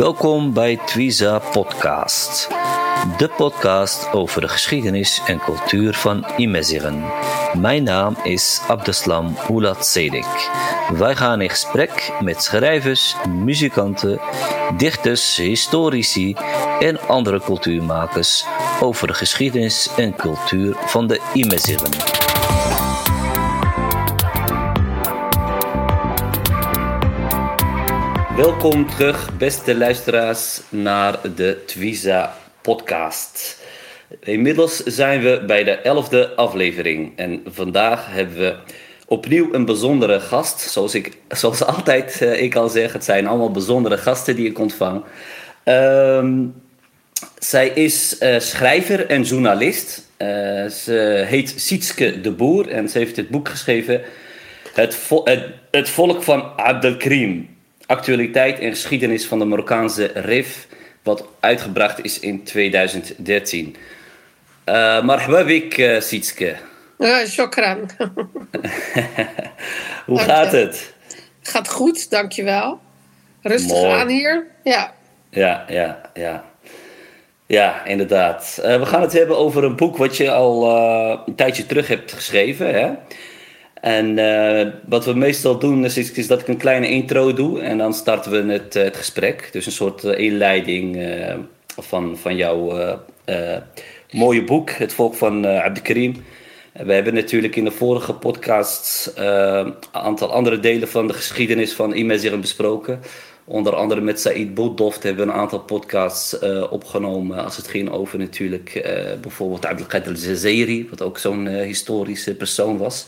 Welkom bij Twiza Podcast, de podcast over de geschiedenis en cultuur van Imezighen. Mijn naam is Abdeslam Oulat Sedik. Wij gaan in gesprek met schrijvers, muzikanten, dichters, historici en andere cultuurmakers over de geschiedenis en cultuur van de Imezighen. Welkom terug, beste luisteraars, naar de Twiza podcast. Inmiddels zijn we bij de 11e aflevering en vandaag hebben we opnieuw een bijzondere gast. Zoals ik al zeg, het zijn allemaal bijzondere gasten die ik ontvang. Zij is schrijver en journalist. Ze heet Sietske de Boer en ze heeft het boek geschreven Het Volk van Abdelkrim. Actualiteit en geschiedenis van de Marokkaanse Rif, wat uitgebracht is in 2013. Marhaba bik, Sietske. Shokran. Hoe gaat het? Gaat goed, dankjewel. Rustig aan hier. Ja. Ja, inderdaad. We gaan het hebben over een boek wat je al een tijdje terug hebt geschreven, hè? En wat we meestal doen is dat ik een kleine intro doe en dan starten we het gesprek. Dus een soort inleiding van jouw mooie boek, Het Volk van Abdelkrim. We hebben natuurlijk in de vorige podcasts een aantal andere delen van de geschiedenis van Imezighen besproken. Onder andere met Saïd Bouddoft hebben we een aantal podcasts opgenomen. Als het ging over natuurlijk bijvoorbeeld Abdelkader al-Jazairi, wat ook zo'n historische persoon was.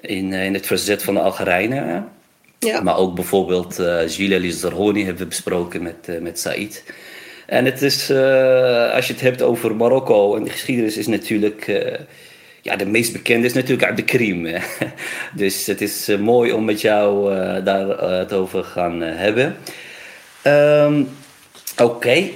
In het verzet van de Algerijnen. Ja. Maar ook bijvoorbeeld Gilali Zarhoni hebben we besproken met Saïd. En het is, als je het hebt over Marokko en de geschiedenis, is natuurlijk de meest bekende is natuurlijk Abdelkrim. Dus het is mooi om met jou daar het over gaan hebben. Oké,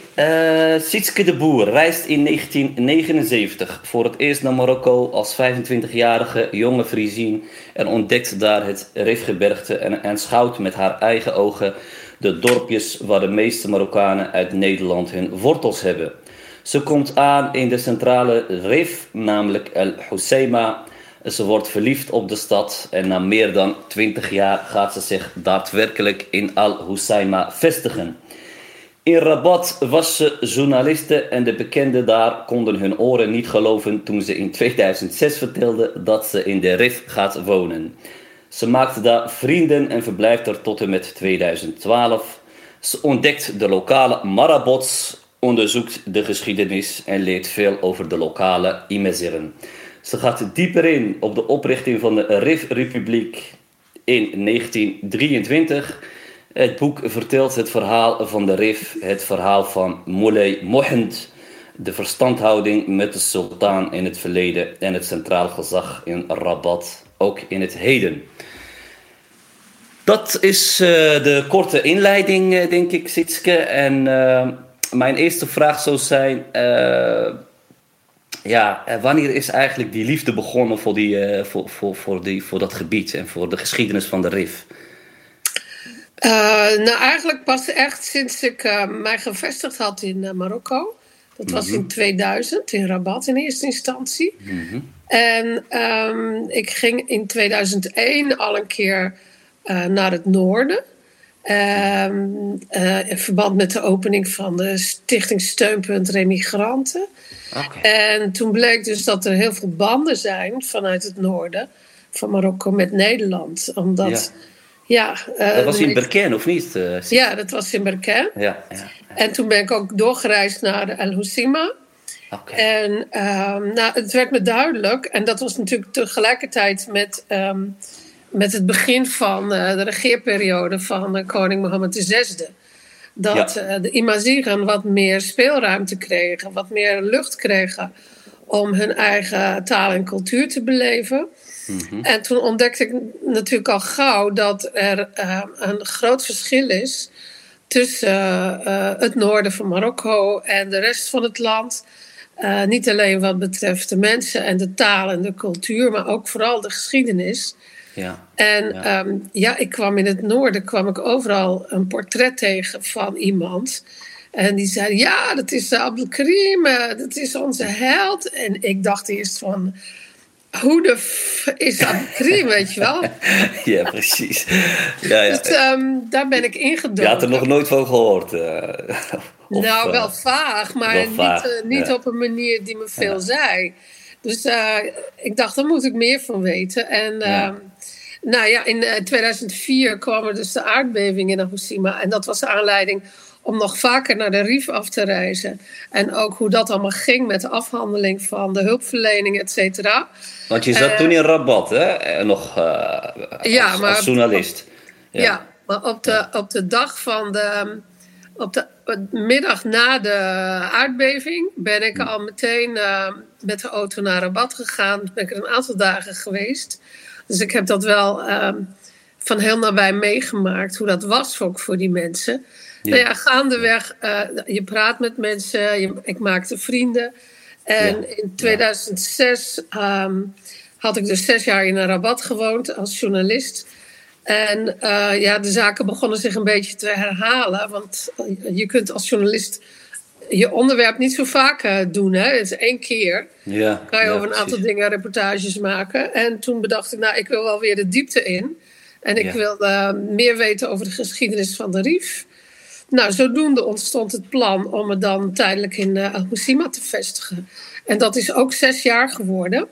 Sietske de Boer reist in 1979 voor het eerst naar Marokko als 25-jarige jonge Friezin en ontdekt daar het Rifgebergte en aanschouwt met haar eigen ogen de dorpjes waar de meeste Marokkanen uit Nederland hun wortels hebben. Ze komt aan in de centrale Rif, namelijk El Hoceima. Ze wordt verliefd op de stad en na meer dan 20 jaar gaat ze zich daadwerkelijk in Al Hoceima vestigen. In Rabat was ze journaliste en de bekenden daar konden hun oren niet geloven toen ze in 2006 vertelde dat ze in de Rif gaat wonen. Ze maakt daar vrienden en verblijft er tot en met 2012. Ze ontdekt de lokale Marabots, onderzoekt de geschiedenis en leert veel over de lokale Imezighen. Ze gaat dieper in op de oprichting van de Rif-republiek in 1923... Het boek vertelt het verhaal van de Rif, het verhaal van Moulay Mohand, de verstandhouding met de sultan in het verleden en het centraal gezag in Rabat, ook in het heden. Dat is de korte inleiding, denk ik, Sietske. En mijn eerste vraag zou zijn, wanneer is eigenlijk die liefde begonnen voor dat gebied en voor de geschiedenis van de Rif? Eigenlijk pas echt sinds ik mij gevestigd had in Marokko. Dat was in 2000, in Rabat in eerste instantie. Mm-hmm. En ik ging in 2001 al een keer naar het noorden. In verband met de opening van de Stichting Steunpunt Remigranten. Okay. En toen bleek dus dat er heel veel banden zijn vanuit het noorden van Marokko met Nederland. Omdat... Ja. Dat was in Berkane, of niet? Ja, dat was in Berkane. Ja. En toen ben ik ook doorgereisd naar El Hoceima. Okay. En het werd me duidelijk. En dat was natuurlijk tegelijkertijd met het begin van de regeerperiode van koning Mohammed VI. Dat de Imezighen wat meer speelruimte kregen. Wat meer lucht kregen om hun eigen taal en cultuur te beleven. Mm-hmm. En toen ontdekte ik natuurlijk al gauw dat er een groot verschil is tussen het noorden van Marokko en de rest van het land. Niet alleen wat betreft de mensen en de taal en de cultuur, maar ook vooral de geschiedenis. Ja. En ja. Ik kwam in het noorden, kwam ik overal een portret tegen van iemand. En die zei, ja, dat is Abdelkrim, dat is onze held. En ik dacht eerst van, hoe de is Abdelkrim, weet je wel? Ja, precies. Ja, ja. Dus daar ben ik ingedoken. Je had er nog nooit van gehoord. Wel vaag, maar wel vaag. Niet ja. op een manier die me veel zei. Dus ik dacht, daar moet ik meer van weten. En in 2004 kwam er dus de aardbeving in Fukushima. En dat was de aanleiding om nog vaker naar de RIF af te reizen. En ook hoe dat allemaal ging met de afhandeling van de hulpverlening, et cetera. Want je zat toen in Rabat, hè? Nog als journalist. Maar op de dag van de... Op de middag na de aardbeving ben ik al meteen met de auto naar Rabat gegaan. Ben ik er een aantal dagen geweest. Dus ik heb dat wel van heel nabij meegemaakt. Hoe dat was ook voor die mensen. Ja. Nou ja, gaandeweg, je praat met mensen. Ik maakte vrienden. En in 2006 had ik dus 6 jaar in Rabat gewoond als journalist. En de zaken begonnen zich een beetje te herhalen. Want je kunt als journalist je onderwerp niet zo vaak doen. Hè? Het is 1 keer. Ja, kan je over een aantal dingen reportages maken. En toen bedacht ik, ik wil wel weer de diepte in. En ik wil meer weten over de geschiedenis van de RIF. Nou, zodoende ontstond het plan om me dan tijdelijk in Fukushima te vestigen. En dat is ook 6 jaar geworden.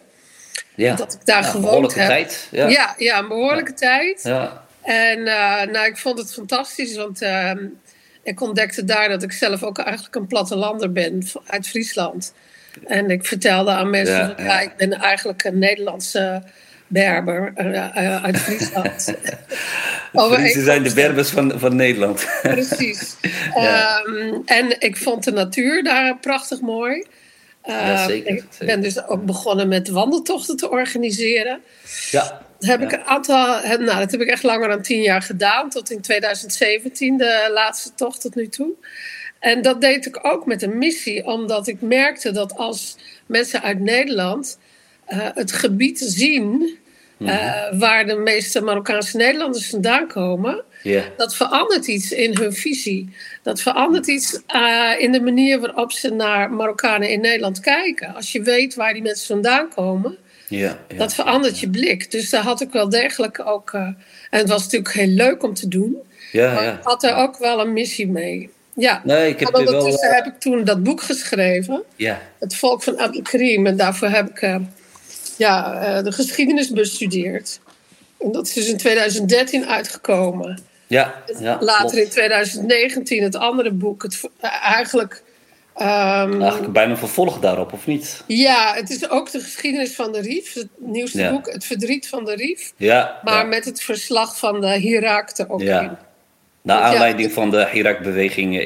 Ja. Dat ik daar gewoond heb. Tijd, een behoorlijke tijd. Ja. En ik vond het fantastisch, want ik ontdekte daar dat ik zelf ook eigenlijk een plattelander ben uit Friesland. En ik vertelde aan mensen, ik ben eigenlijk een Nederlandse Berber uit Friesland. Friezen zijn de Berbers van Nederland. Precies. En ik vond de natuur daar prachtig mooi. Ik ben dus ook begonnen met wandeltochten te organiseren. Ja. Dat heb ik echt langer dan 10 jaar gedaan. Tot in 2017, de laatste tocht tot nu toe. En dat deed ik ook met een missie. Omdat ik merkte dat als mensen uit Nederland het gebied zien... waar de meeste Marokkaanse Nederlanders vandaan komen... Yeah. Dat verandert iets in hun visie. Dat verandert iets in de manier waarop ze naar Marokkanen in Nederland kijken. Als je weet waar die mensen vandaan komen, dat verandert je blik. Dus daar had ik wel degelijk ook... en het was natuurlijk heel leuk om te doen. Ja, maar ik had er ook wel een missie mee. Ja, nee, en ondertussen heb ik toen dat boek geschreven. Ja. Het Volk van Abdelkrim. En daarvoor heb ik de geschiedenis bestudeerd. En dat is dus in 2013 uitgekomen. Later in 2019 het andere boek. Eigenlijk bijna een vervolg daarop, of niet? Ja, het is ook de geschiedenis van de RIF. Het nieuwste boek, Het Verdriet van de RIF. Ja, maar met het verslag van de Hirak er ook in. Naar aanleiding van de Hirak-bewegingen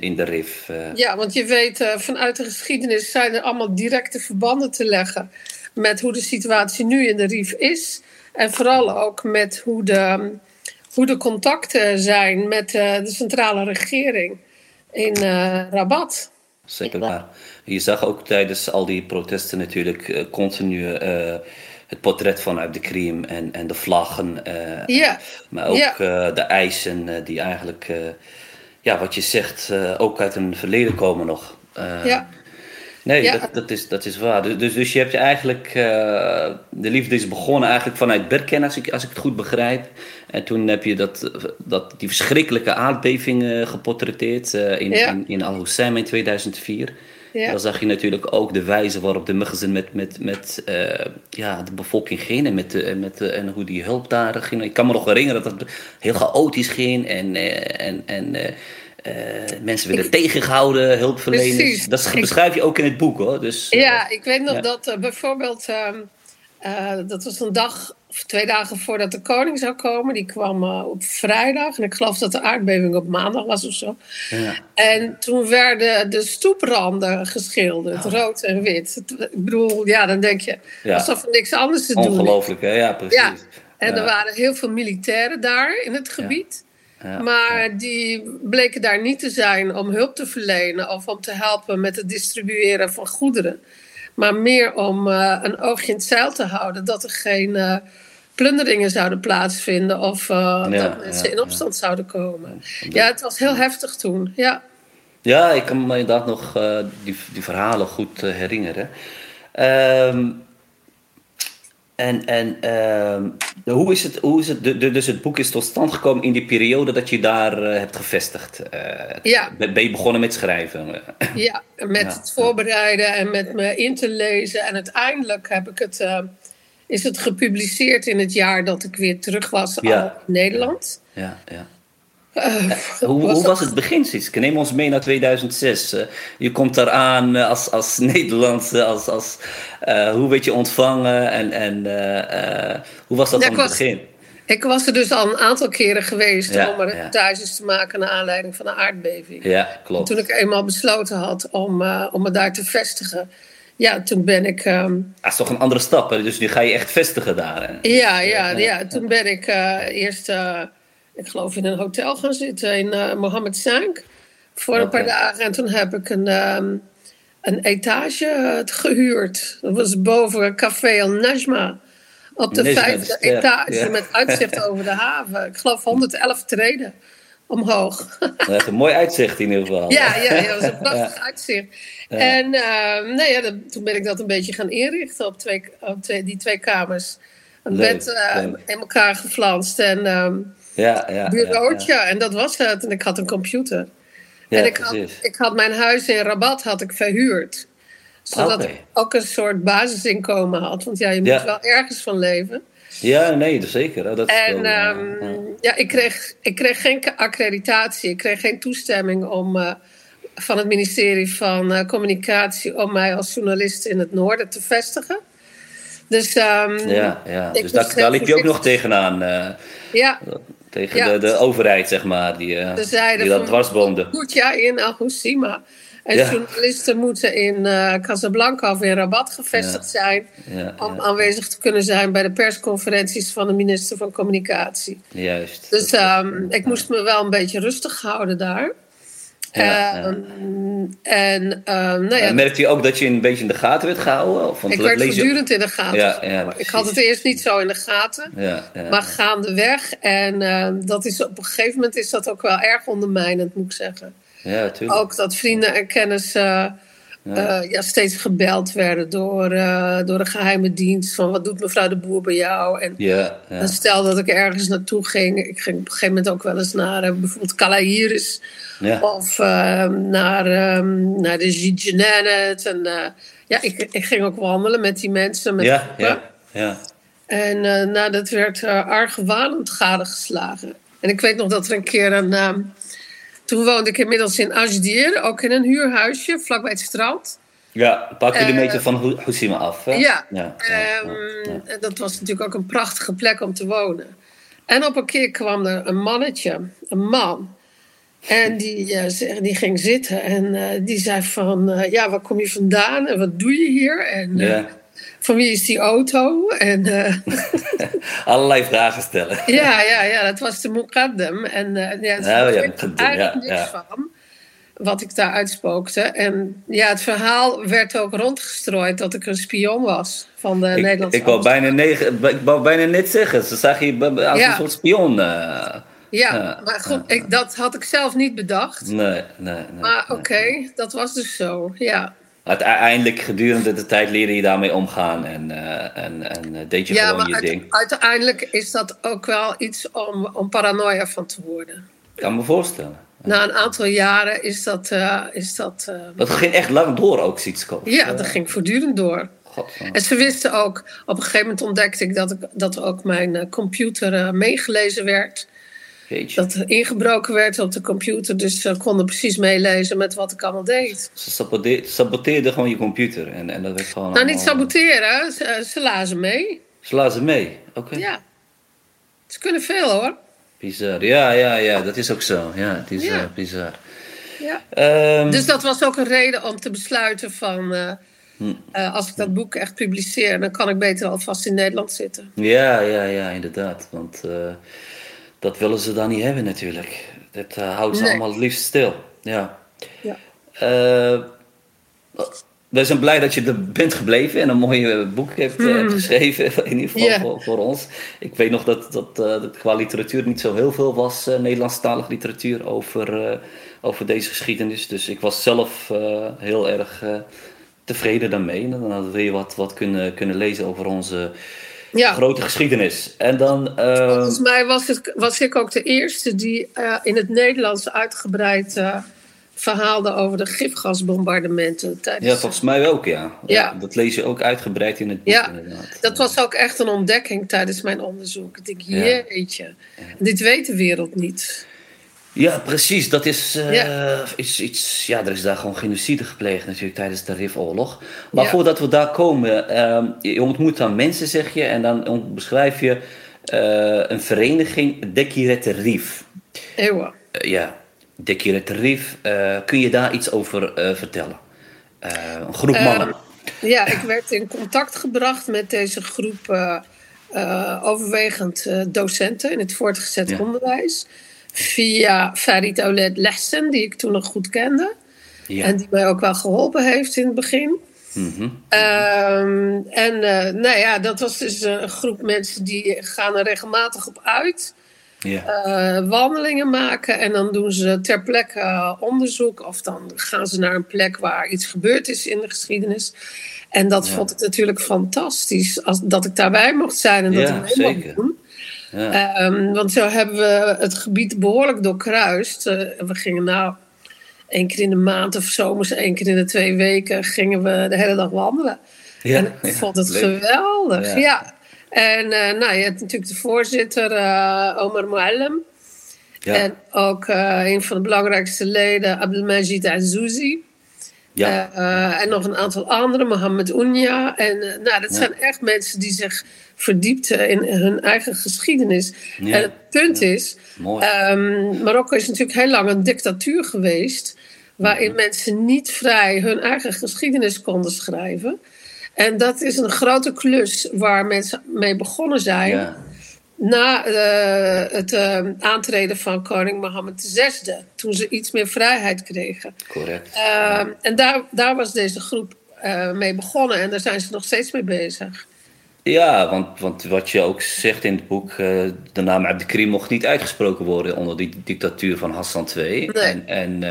in de RIF. Want je weet, vanuit de geschiedenis zijn er allemaal directe verbanden te leggen... met hoe de situatie nu in de RIF is... En vooral ook met hoe de contacten zijn met de centrale regering in Rabat. Zeker waar. Je zag ook tijdens al die protesten natuurlijk continu het portret van Abdelkrim en de vlaggen. Maar ook de eisen die eigenlijk, wat je zegt, ook uit hun verleden komen nog. Nee, dat is waar. Dus je hebt je eigenlijk... de liefde is begonnen eigenlijk vanuit Berkane, als ik het goed begrijp. En toen heb je die verschrikkelijke aardbeving geportretteerd in Al-Hoceima in 2004. Ja. Dan zag je natuurlijk ook de wijze waarop de Mughzen met de bevolking ging. En, en hoe die hulp daar ging. Ik kan me nog herinneren dat het heel chaotisch ging mensen werden tegengehouden, hulpverleners. Precies. Dat beschrijf je ook in het boek, hoor. Dus, ik weet nog dat bijvoorbeeld... dat was een dag of 2 dagen voordat de koning zou komen. Die kwam op vrijdag. En ik geloof dat de aardbeving op maandag was of zo. Ja. En toen werden de stoepranden geschilderd. Rood en wit. Ik bedoel, dan denk je... Alsof er niks anders te doen. Ongelooflijk, hè? Ja, precies. Ja. En er waren heel veel militairen daar in het gebied... Ja. Ja, maar die bleken daar niet te zijn om hulp te verlenen... of om te helpen met het distribueren van goederen. Maar meer om een oogje in het zeil te houden... dat er geen plunderingen zouden plaatsvinden of dat mensen in opstand zouden komen. Ja, het was heel heftig toen. Ja, ja, ik kan me inderdaad nog die verhalen goed herinneren. Hoe is het, dus het boek is tot stand gekomen in die periode dat je daar hebt gevestigd? Ben je begonnen met schrijven? Ja, met het voorbereiden en met me in te lezen. En uiteindelijk heb ik het, is het gepubliceerd in het jaar dat ik weer terug was al in Nederland. Ja. Hoe was het begin, Sietske? Neem ons mee naar 2006. Je komt daaraan als Nederlandse. Hoe werd je ontvangen? En hoe was dat aan het begin? Ik was er dus al een aantal keren geweest om reportages te maken naar aanleiding van een aardbeving. Ja, klopt. En toen ik eenmaal besloten had om me daar te vestigen. Ja, toen ben ik... dat is toch een andere stap, hè? Dus nu ga je echt vestigen daar. Hè? Ja. Toen ben ik eerst... ik geloof in een hotel gaan zitten in Mohammed Sank voor een paar dagen. En toen heb ik een etage gehuurd. Dat was boven Café Al Najma. Op de vijfde etage met uitzicht over de haven. Ik geloof 111 treden omhoog. Dat is een mooi uitzicht in ieder geval. Ja, dat was een prachtig uitzicht. Ja. En toen ben ik dat een beetje gaan inrichten op die twee kamers. Een bed in elkaar geflanst en... bureautje. Ja. En dat was het. En ik had een computer. Ja, en ik had mijn huis in Rabat verhuurd. Zodat ik ook een soort basisinkomen had. Want je moet wel ergens van leven. Ja, nee, dat zeker. Oh, dat en wel, ik kreeg geen accreditatie. Ik kreeg geen toestemming om van het ministerie van Communicatie... om mij als journalist in het noorden te vestigen. Dus, dus daar liep je ook nog tegenaan. De overheid, zeg maar, die dat dwarsboomde. Goed, in Al Hoceima. En journalisten moeten in Casablanca of in Rabat gevestigd zijn... om aanwezig te kunnen zijn bij de persconferenties van de minister van Communicatie. Juist. Dus ik moest me wel een beetje rustig houden daar... merkte je ook dat je een beetje in de gaten werd gehouden? Of, want ik werd voortdurend in de gaten. Ja, ik had het eerst niet zo in de gaten. Maar gaandeweg. En dat is, op een gegeven moment is dat ook wel erg ondermijnend, moet ik zeggen. Ja, tuurlijk. Ook dat vrienden en kennissen steeds gebeld werden door de geheime dienst. Van wat doet mevrouw de Boer bij jou? En stel dat ik ergens naartoe ging. Ik ging op een gegeven moment ook wel eens naar bijvoorbeeld Calaïris. Ja. Of naar de Gigenet. En ik ging ook wandelen met die mensen. Met En dat werd argwanend gadegeslagen. En ik weet nog dat er een keer een... toen woonde ik inmiddels in Ajdir, ook in een huurhuisje, vlakbij het strand. Ja, een paar kilometer van Hoceima af. Hè? Dat was natuurlijk ook een prachtige plek om te wonen. En op een keer kwam er een man. En die ging zitten en die zei van... waar kom je vandaan en wat doe je hier? En van wie is die auto? En, allerlei vragen stellen. Ja, dat was de Muqaddam. En niks van wat ik daar uitspookte. En het verhaal werd ook rondgestrooid dat ik een spion was van de Nederlandse... Ik wou bijna net zeggen, ze zag je als een soort spion... maar goed, dat had ik zelf niet bedacht. Nee. Maar oké, dat was dus zo, Uiteindelijk gedurende de tijd leerde je daarmee omgaan en deed je gewoon je ding. Ja, maar uiteindelijk is dat ook wel iets om paranoia van te worden. Ik kan me voorstellen. Na een aantal jaren is dat... dat ging echt lang door ook, Sietske. Ja, dat ging voortdurend door. En ze wisten ook... Op een gegeven moment ontdekte ik dat ook mijn computer meegelezen werd... Jeetje. Dat er ingebroken werd op de computer. Dus ze konden precies meelezen met wat ik allemaal deed. Ze saboteerden gewoon je computer. En dat werd gewoon allemaal... niet saboteren. Ze lazen mee. Ze lazen mee? Oké. Ja. Ze kunnen veel, hoor. Bizar. Ja. Dat is ook zo. Ja, het is bizar. Ja. Dus dat was ook een reden om te besluiten van... als ik dat boek echt publiceer... dan kan ik beter alvast in Nederland zitten. Ja, inderdaad. Want... dat willen ze dan niet hebben natuurlijk. Dat houdt ze allemaal het liefst stil. Ja. We zijn blij dat je er bent gebleven en een mooi boek hebt geschreven, in ieder geval voor ons. Ik weet nog dat qua literatuur niet zo heel veel was, Nederlandstalige literatuur, over deze geschiedenis. Dus ik was zelf heel erg tevreden daarmee. En dan hadden we weer wat kunnen lezen over onze grote geschiedenis. En dan, volgens mij was ik ook de eerste die in het Nederlands uitgebreid... verhaalden over de gifgasbombardementen tijdens... Ja, volgens mij ook, ja. Dat lees je ook uitgebreid in het boek. Ja, inderdaad. Dat was ook echt een ontdekking tijdens mijn onderzoek. Ik denk, jeetje. Ja. Dit weet de wereld niet. Ja, precies. Dat is, is iets... Ja, er is daar gewoon genocide gepleegd natuurlijk tijdens de Rifoorlog. Maar voordat we daar komen... je ontmoet dan mensen, zeg je... en dan beschrijf je een vereniging... Dekiret Rif. Ewa. Ja. Dekiret Rif, kun je daar iets over vertellen? Een groep mannen. Ik werd in contact gebracht met deze groep overwegend docenten in het voortgezet onderwijs. Via Farid Ouled Lessen, die ik toen nog goed kende. Ja. En die mij ook wel geholpen heeft in het begin. Mm-hmm. Dat was dus een groep mensen die gaan er regelmatig op uit... Ja. Wandelingen maken en dan doen ze ter plekke onderzoek... of dan gaan ze naar een plek waar iets gebeurd is in de geschiedenis. En dat vond ik natuurlijk fantastisch, dat ik daarbij mocht zijn en dat ik mee mocht doen. Ja. Want zo hebben we het gebied behoorlijk doorkruist. We gingen 1 keer in de maand of zomers, 1 keer in de 2 weken... gingen we de hele dag wandelen. Ja. En ik vond het geweldig, En je hebt natuurlijk de voorzitter, Omar Muallem. Ja. En ook een van de belangrijkste leden, Abdelmajid Azzouzi. Ja. En nog een aantal anderen, Mohammed Ounia. En dat zijn echt mensen die zich verdiepten in hun eigen geschiedenis. Ja. En het punt is, Marokko is natuurlijk heel lang een dictatuur geweest... waarin mensen niet vrij hun eigen geschiedenis konden schrijven... En dat is een grote klus waar mensen mee begonnen zijn... Ja. Na het aantreden van koning Mohammed VI... toen ze iets meer vrijheid kregen. Correct. En daar was deze groep mee begonnen... en daar zijn ze nog steeds mee bezig. Ja, want wat je ook zegt in het boek... de naam Abdelkrim mocht niet uitgesproken worden... onder die dictatuur van Hassan II. Nee. En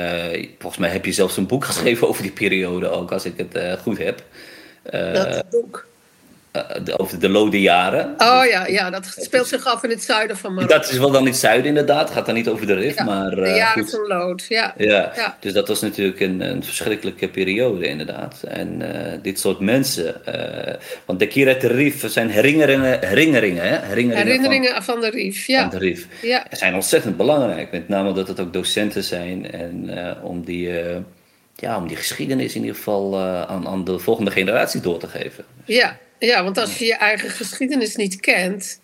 volgens mij heb je zelfs een boek geschreven over die periode ook... als ik het goed heb... dat boek. Over de lode jaren. Oh ja, dat speelt zich af in het zuiden van Marokko. Dat is wel dan in het zuiden inderdaad, gaat dan niet over de Rif. Maar, de jaren van lood, ja. Dus dat was natuurlijk een verschrikkelijke periode inderdaad. En dit soort mensen, want Dekiret Rif zijn herinneringen van de Rif. Ja. Van de Rif. Ja. Dat zijn ontzettend belangrijk, met name dat het ook docenten zijn en om die geschiedenis in ieder geval aan de volgende generatie door te geven. Ja, want als je je eigen geschiedenis niet kent...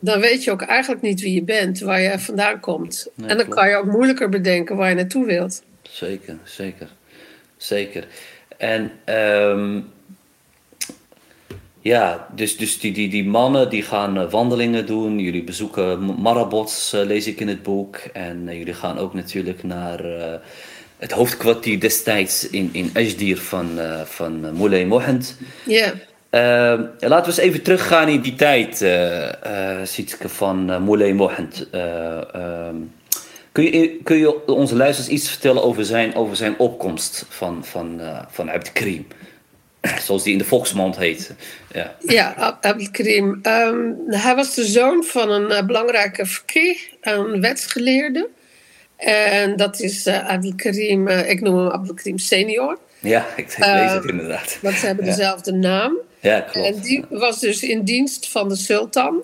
dan weet je ook eigenlijk niet wie je bent, waar je vandaan komt. Nee, en dan kan je ook moeilijker bedenken waar je naartoe wilt. Zeker. En dus die mannen die gaan wandelingen doen. Jullie bezoeken marabots, lees ik in het boek. En jullie gaan ook natuurlijk naar... het hoofdkwartier destijds in Ashdir van Moulay Mohand. Ja. Laten we eens even teruggaan in die tijd, Sietske, van Moulay Mohand. Kun je onze luisteraars iets vertellen over zijn opkomst van Abdelkrim? Zoals die in de volksmond heet. Ja, Abdelkrim. Hij was de zoon van een belangrijke fakih, een wetsgeleerde. En dat is Abdelkrim, ik noem hem Abdelkrim senior. Ja, ik lees het inderdaad. Want ze hebben dezelfde naam. Ja, klopt. En die was dus in dienst van de sultan.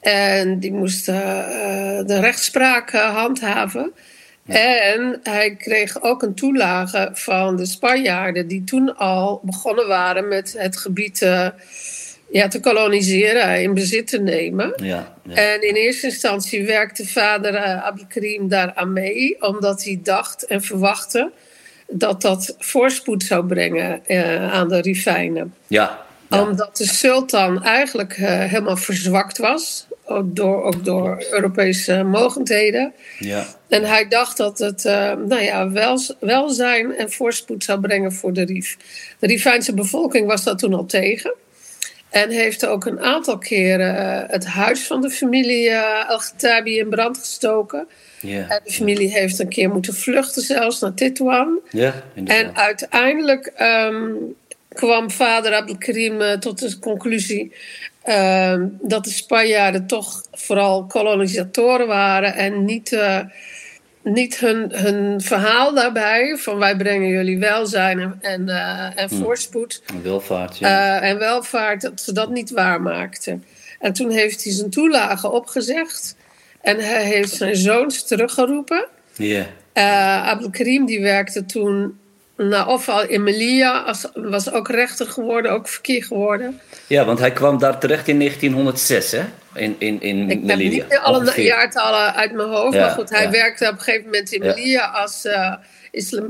En die moest de rechtspraak handhaven. Ja. En hij kreeg ook een toelage van de Spanjaarden... die toen al begonnen waren met het gebied... te koloniseren, in bezit te nemen. Ja. En in eerste instantie werkte vader Abdelkrim daar aan mee... omdat hij dacht en verwachtte dat voorspoed zou brengen aan de Rifijnen. Ja, Ja. Omdat de sultan eigenlijk helemaal verzwakt was. Ook door Europese mogendheden. Ja. En hij dacht dat het welzijn en voorspoed zou brengen voor de Rif. De Rifijnse bevolking was daar toen al tegen. En heeft ook een aantal keren het huis van de familie Al-Ghatabi in brand gestoken. Yeah. En de familie heeft een keer moeten vluchten zelfs naar Tetuan. Yeah, en uiteindelijk kwam vader Abdelkrim tot de conclusie dat de Spanjaarden toch vooral kolonisatoren waren en niet hun verhaal daarbij van wij brengen jullie welzijn en voorspoed. En welvaart, ja. En welvaart, dat ze dat niet waarmaakten. En toen heeft hij zijn toelage opgezegd. En hij heeft zijn zoons teruggeroepen. Yeah. Abdelkrim die werkte toen ofwel in Melilla, was ook rechter geworden, ook verkeer geworden. Ja, want hij kwam daar terecht in 1906, hè? In ik Melilla. Ik heb niet alle jaartallen uit mijn hoofd. Ja, maar goed, hij werkte op een gegeven moment in Melilla als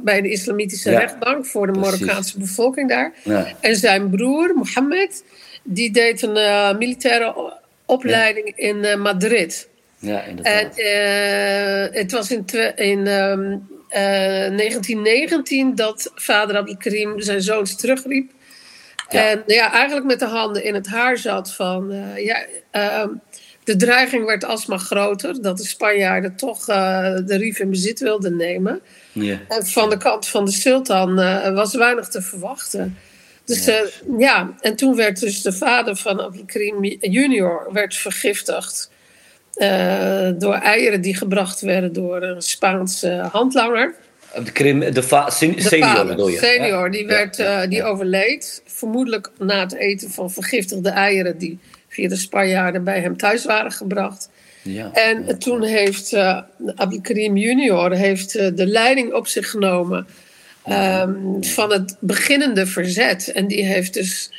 bij de islamitische rechtbank voor de Marokkaanse bevolking daar. Ja. En zijn broer, Mohammed, die deed een militaire opleiding in Madrid. Ja, inderdaad. En het was in 1919 dat vader Abdelkrim zijn zoons terugriep. Ja. En eigenlijk met de handen in het haar zat van... de dreiging werd alsmaar groter. Dat de Spanjaarden toch de Rif in bezit wilden nemen. Ja. En van de kant van de sultan was weinig te verwachten. Dus en toen werd dus de vader van Abdelkrim junior werd vergiftigd. Door eieren die gebracht werden door een Spaanse handlanger. De senior, die overleed. Vermoedelijk na het eten van vergiftigde eieren die via de Spanjaarden bij hem thuis waren gebracht. Ja, en toen heeft Abdelkrim junior de leiding op zich genomen van het beginnende verzet. En die heeft dus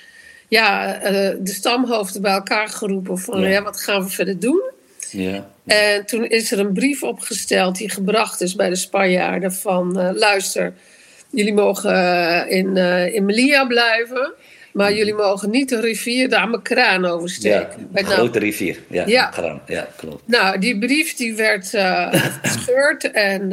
de stamhoofden bij elkaar geroepen van wat gaan we verder doen? Ja, ja. En toen is er een brief opgesteld die gebracht is bij de Spanjaarden van... luister, jullie mogen in Melilla blijven... maar jullie mogen niet de rivier de Amakraan oversteken. Ja, een grote rivier. Ja, Amakraan. Ja, klopt. Nou, die brief die werd gescheurd en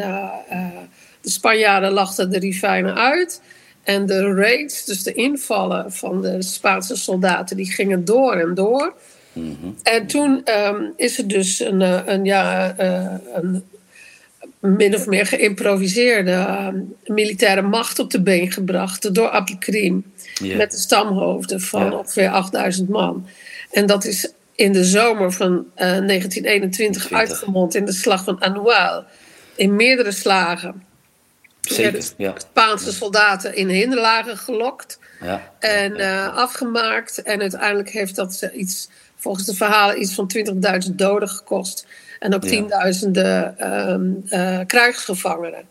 de Spanjaarden lachten de Rifijnen uit... En de raids, dus de invallen van de Spaanse soldaten, die gingen door en door... Mm-hmm. En toen is er dus een min of meer geïmproviseerde militaire macht op de been gebracht door Abdelkrim. Yeah. Met de stamhoofden van ongeveer 8000 man. En dat is in de zomer van 1921 uitgemond in de slag van Anouilh. In meerdere slagen. Zeker. Spaanse soldaten in hinderlagen gelokt en afgemaakt. En uiteindelijk heeft dat volgens de verhalen iets van 20.000 doden gekost. En ook tienduizenden krijgsgevangenen.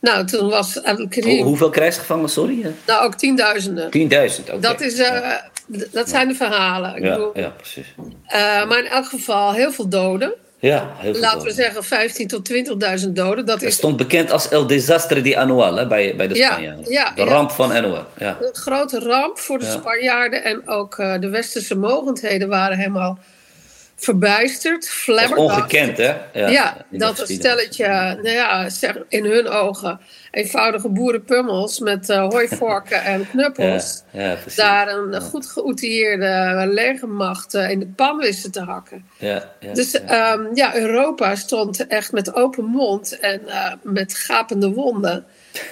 Nou, toen was Abdelkrim... Hoeveel krijgsgevangenen, sorry? Nou, ook tienduizenden. Oké. Dat zijn de verhalen. Ik bedoel, precies. Maar in elk geval heel veel doden. Ja, heel veel. Laten we zeggen 15.000 tot 20.000 doden. Dat stond bekend als El Desastre de Anouilh bij de Spanjaarden. De ramp van Anouilh. Ja. Een grote ramp voor de Spanjaarden. En ook de westerse mogendheden waren helemaal verbijsterd. Flabbergast. Dat is ongekend, hè? Ja, dat een stelletje, in hun ogen... eenvoudige boerenpummels met hooivorken en knuppels... daar een goed geoutilleerde legermacht in de pan wisten te hakken. Europa stond echt met open mond en met gapende wonden...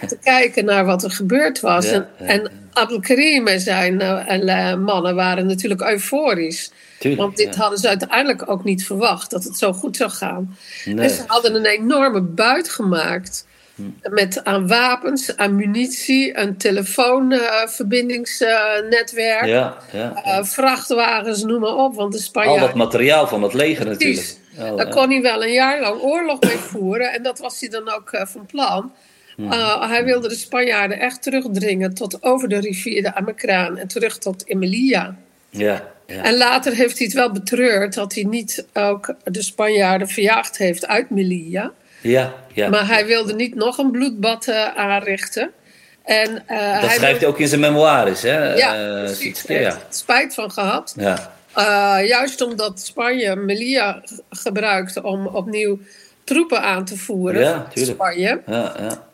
te kijken naar wat er gebeurd was. En Abdelkrim en zijn mannen waren natuurlijk euforisch... Tuurlijk, want dit hadden ze uiteindelijk ook niet verwacht, dat het zo goed zou gaan. Nee. En ze hadden een enorme buit gemaakt aan wapens, aan munitie, een telefoonverbindingsnetwerk, vrachtwagens, noem maar op. Want de Spanjaarden... Al dat materiaal van het leger natuurlijk. Daar kon hij wel een jaar lang oorlog mee voeren en dat was hij dan ook van plan. Hij wilde de Spanjaarden echt terugdringen tot over de rivier de Amakraan en terug tot Melilla. Ja. En later heeft hij het wel betreurd dat hij niet ook de Spanjaarden verjaagd heeft uit Melilla. Maar hij wilde niet nog een bloedbad aanrichten. En, dat schrijft hij ook in zijn memoires, hè? Ja, precies. Hij heeft spijt van gehad. Ja. Juist omdat Spanje Melilla gebruikte om opnieuw troepen aan te voeren in Spanje. Ja, ja.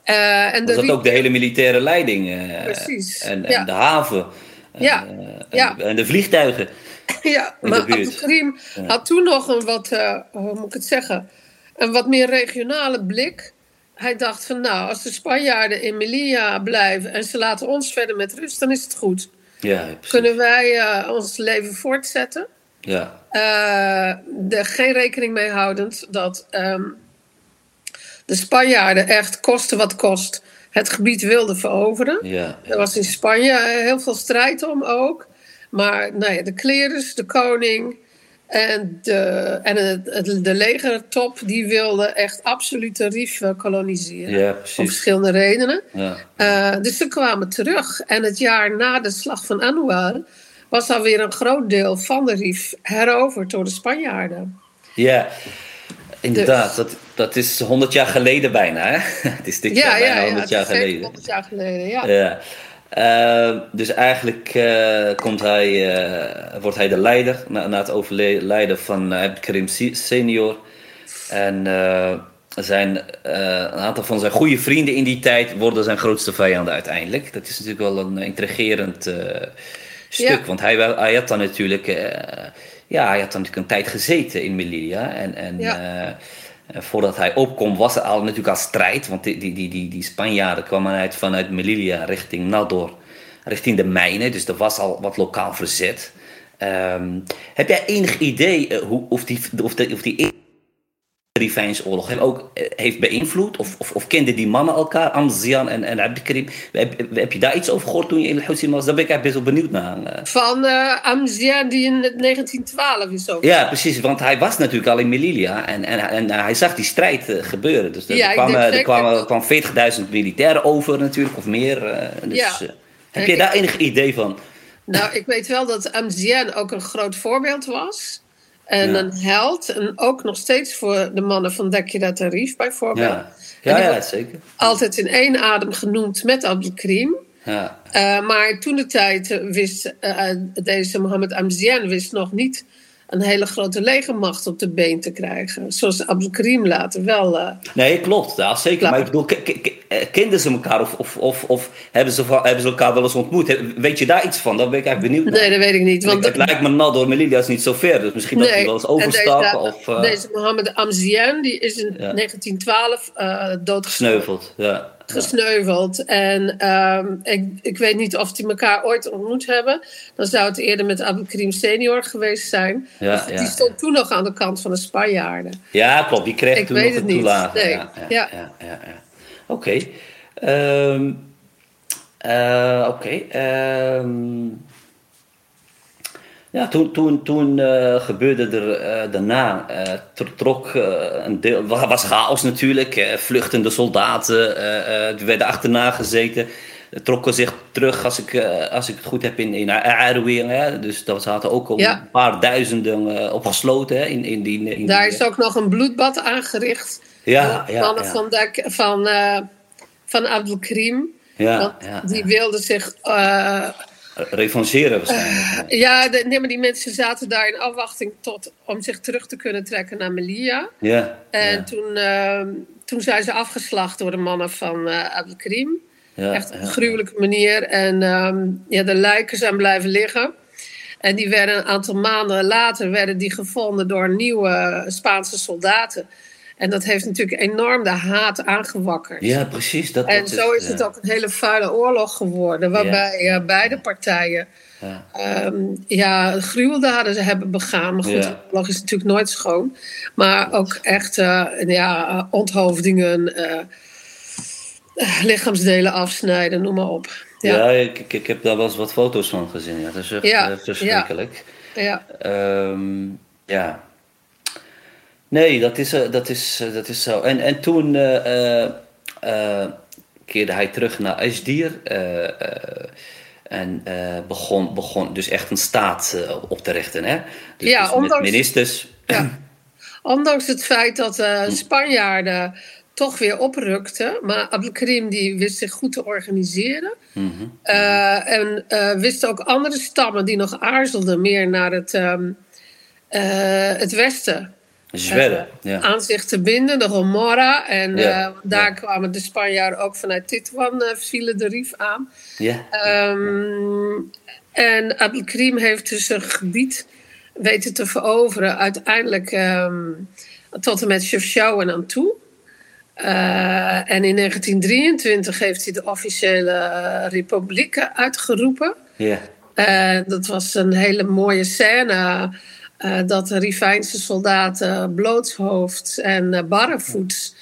En dat ook de hele militaire leiding. Precies. En de haven. En de vliegtuigen. Ja, maar Abdelkrim had toen nog een wat, hoe moet ik het zeggen, een wat meer regionale blik. Hij dacht van nou, als de Spanjaarden in Melilla blijven en ze laten ons verder met rust, dan is het goed. Ja, kunnen wij ons leven voortzetten? Ja. Geen rekening mee houdend dat de Spanjaarden echt koste wat kost het gebied wilden veroveren. Ja. Er was in Spanje heel veel strijd om ook. Maar nou ja, de klerus, de koning en de legertop, die wilden echt absoluut tarief koloniseren. Ja, precies. Om verschillende redenen. Ja. Dus ze kwamen terug. En het jaar na de slag van Anouar was alweer een groot deel van de Rif heroverd door de Spanjaarden. Ja, inderdaad. Dus, dat is 100 jaar geleden bijna. Hè? Het is dit jaar bijna 100 jaar geleden. 100 jaar geleden, ja. Dus eigenlijk wordt hij de leider na het overlijden van Abdelkrim senior. En een aantal van zijn goede vrienden in die tijd worden zijn grootste vijanden uiteindelijk. Dat is natuurlijk wel een intrigerend stuk. Ja. Want hij had dan natuurlijk een tijd gezeten in Melilla. Voordat hij opkwam was er al natuurlijk al strijd. Want die Spanjaarden kwamen vanuit Melilla richting Nador. Richting de mijnen. Dus er was al wat lokaal verzet. Heb jij enig idee of die Rivijnsoorlog hem ook heeft beïnvloed? Of kenden die mannen elkaar? Amzian en Abdelkrim. Heb je daar iets over gehoord toen je in Al-Hoceima was? Daar ben ik eigenlijk best wel benieuwd naar. Van Amzian die in 1912 is ook. Ja, precies. Want hij was natuurlijk al in Melilla. En hij zag die strijd gebeuren. Dus er kwamen 40.000 militairen over natuurlijk. Of meer. Heb jij daar enig idee van? Nou, ik weet wel dat Amzian ook een groot voorbeeld was. En een held. En ook nog steeds voor de mannen van Dakira Tarif bijvoorbeeld. Ja, zeker. Altijd in één adem genoemd met Abdelkrim. Ja. Maar toentertijd wist deze Mohammed Amzian nog niet een hele grote legermacht op de been te krijgen. Zoals Abdelkrim later wel. Nee, klopt. Ja, zeker. Klaar. Maar ik bedoel, kenden ze elkaar of hebben ze elkaar wel eens ontmoet? Weet je daar iets van? Daar ben ik eigenlijk benieuwd naar. Nee, dat weet ik niet. Want het lijkt me Nador Melilla is niet zo ver. Dus misschien dat hij wel eens overstappen. Deze Mohammed Amzian die is in 1912 doodgesneuveld. Gesneuveld. En ik weet niet of die elkaar ooit ontmoet hebben. Dan zou het eerder met Abdelkrim senior geweest zijn. Ja, dus die stond toen nog aan de kant van de Spanjaarden. Ja, klopt. Die kreeg toen nog een toelage. Nee. Ja. Oké. Ja, toen gebeurde er daarna, trok een deel, was chaos natuurlijk, vluchtende soldaten, die werden achterna gezeten, trokken zich terug, als ik het goed heb, in Aarwi, dus daar zaten ook al een paar duizenden opgesloten. Daar is ook nog een bloedbad aangericht, van Abdelkrim, die wilden zich... revancheren waarschijnlijk. Maar die mensen zaten daar in afwachting om zich terug te kunnen trekken naar Melilla. Toen zijn ze afgeslacht door de mannen van Abdelkrim. Echt op een gruwelijke manier. En de lijken zijn blijven liggen. En die werden een aantal maanden later gevonden door nieuwe Spaanse soldaten. En dat heeft natuurlijk enorm de haat aangewakkerd. Ja, precies. Zo is het ook een hele vuile oorlog geworden. Waarbij beide partijen gruweldaden ze hebben begaan. Maar goed, de oorlog is natuurlijk nooit schoon. Maar ook echt onthoofdingen, lichaamsdelen afsnijden, noem maar op. Ja, ik heb daar wel eens wat foto's van gezien. Ja. Dat is echt verschrikkelijk. Nee, dat is zo. En toen keerde hij terug naar Ajdir en begon dus echt een staat op te richten. Hè? Dus ondanks, met ministers. Ja. Ondanks het feit dat Spanjaarden toch weer oprukten. Maar Abdelkrim die wist zich goed te organiseren. Mm-hmm. En wist ook andere stammen die nog aarzelden meer naar het westen. Zweden, ja. Aan zich te binden, de Gomorra. En ja, daar kwamen de Spanjaarden ook vanuit Tetuan, vielen de Rif aan. Ja. En Abdelkrim heeft dus een gebied weten te veroveren. Uiteindelijk tot en met Chefchaouen aan toe. En in 1923 heeft hij de officiële republiek uitgeroepen. Ja. Dat was een hele mooie scène. Dat de Rifijnse soldaten blootshoofds en barrevoets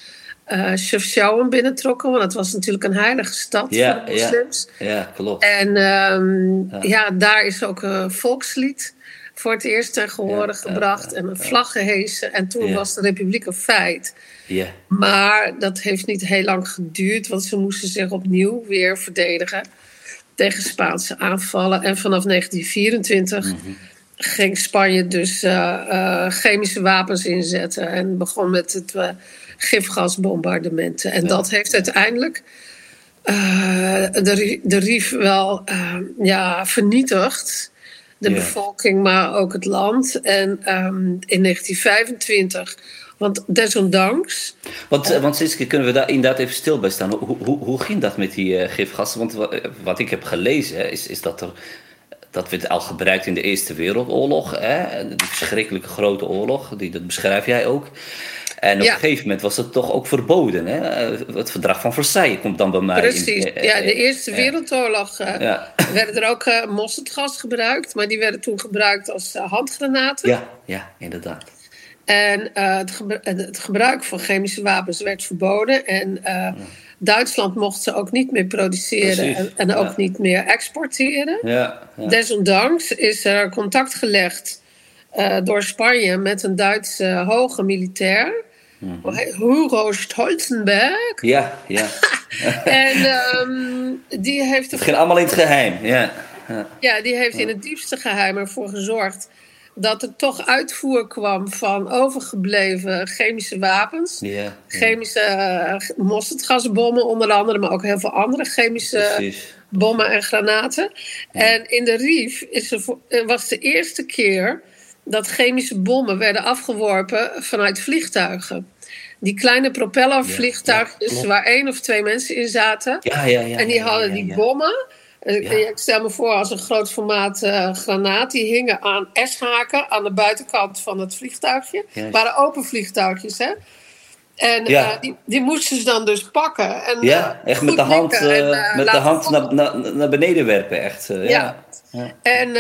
Chefchaouen binnentrokken. Want het was natuurlijk een heilige stad voor de moslims. Ja, klopt. En daar is ook een volkslied voor het eerst ten gehore gebracht. En een vlag gehesen. En toen was de republiek een feit. Ja. Maar dat heeft niet heel lang geduurd. Want ze moesten zich opnieuw weer verdedigen tegen Spaanse aanvallen. En vanaf 1924... Mm-hmm. ging Spanje dus chemische wapens inzetten en begon met het gifgasbombardementen. En dat heeft uiteindelijk de Rif wel vernietigd. De bevolking, maar ook het land. En in 1925, want desondanks... Want Siske, kunnen we daar inderdaad even stil bij staan? Hoe ging dat met die gifgassen? Want wat ik heb gelezen is dat er... Dat werd al gebruikt in de Eerste Wereldoorlog. Hè? Die verschrikkelijke grote oorlog. Dat beschrijf jij ook. En op een gegeven moment was het toch ook verboden. Hè? Het verdrag van Versailles komt dan bij mij. Precies. De Eerste Wereldoorlog werden er ook mosterdgas gebruikt. Maar die werden toen gebruikt als handgranaten. Ja, inderdaad. En het gebruik van chemische wapens werd verboden. En Duitsland mocht ze ook niet meer produceren en ook niet meer exporteren. Ja. Desondanks is er contact gelegd door Spanje met een Duitse hoge militair. Mm-hmm. Hugo Stoltenberg. Ja. En die heeft... Het ging allemaal in het geheim. Ja, die heeft in het diepste geheim ervoor gezorgd dat er toch uitvoer kwam van overgebleven chemische wapens. Chemische mosterdgasbommen onder andere, maar ook heel veel andere chemische bommen en granaten. Ja. En in de Rif was de eerste keer dat chemische bommen werden afgeworpen vanuit vliegtuigen. Die kleine propellervliegtuigjes waar 1 of 2 mensen in zaten. En die hadden die bommen. Ik stel me voor als een groot formaat granaat. Die hingen aan S-haken aan de buitenkant van het vliegtuigje. Het waren open vliegtuigjes, hè. En die moesten ze dan dus pakken. En, echt met de hand, naar beneden werpen, echt. En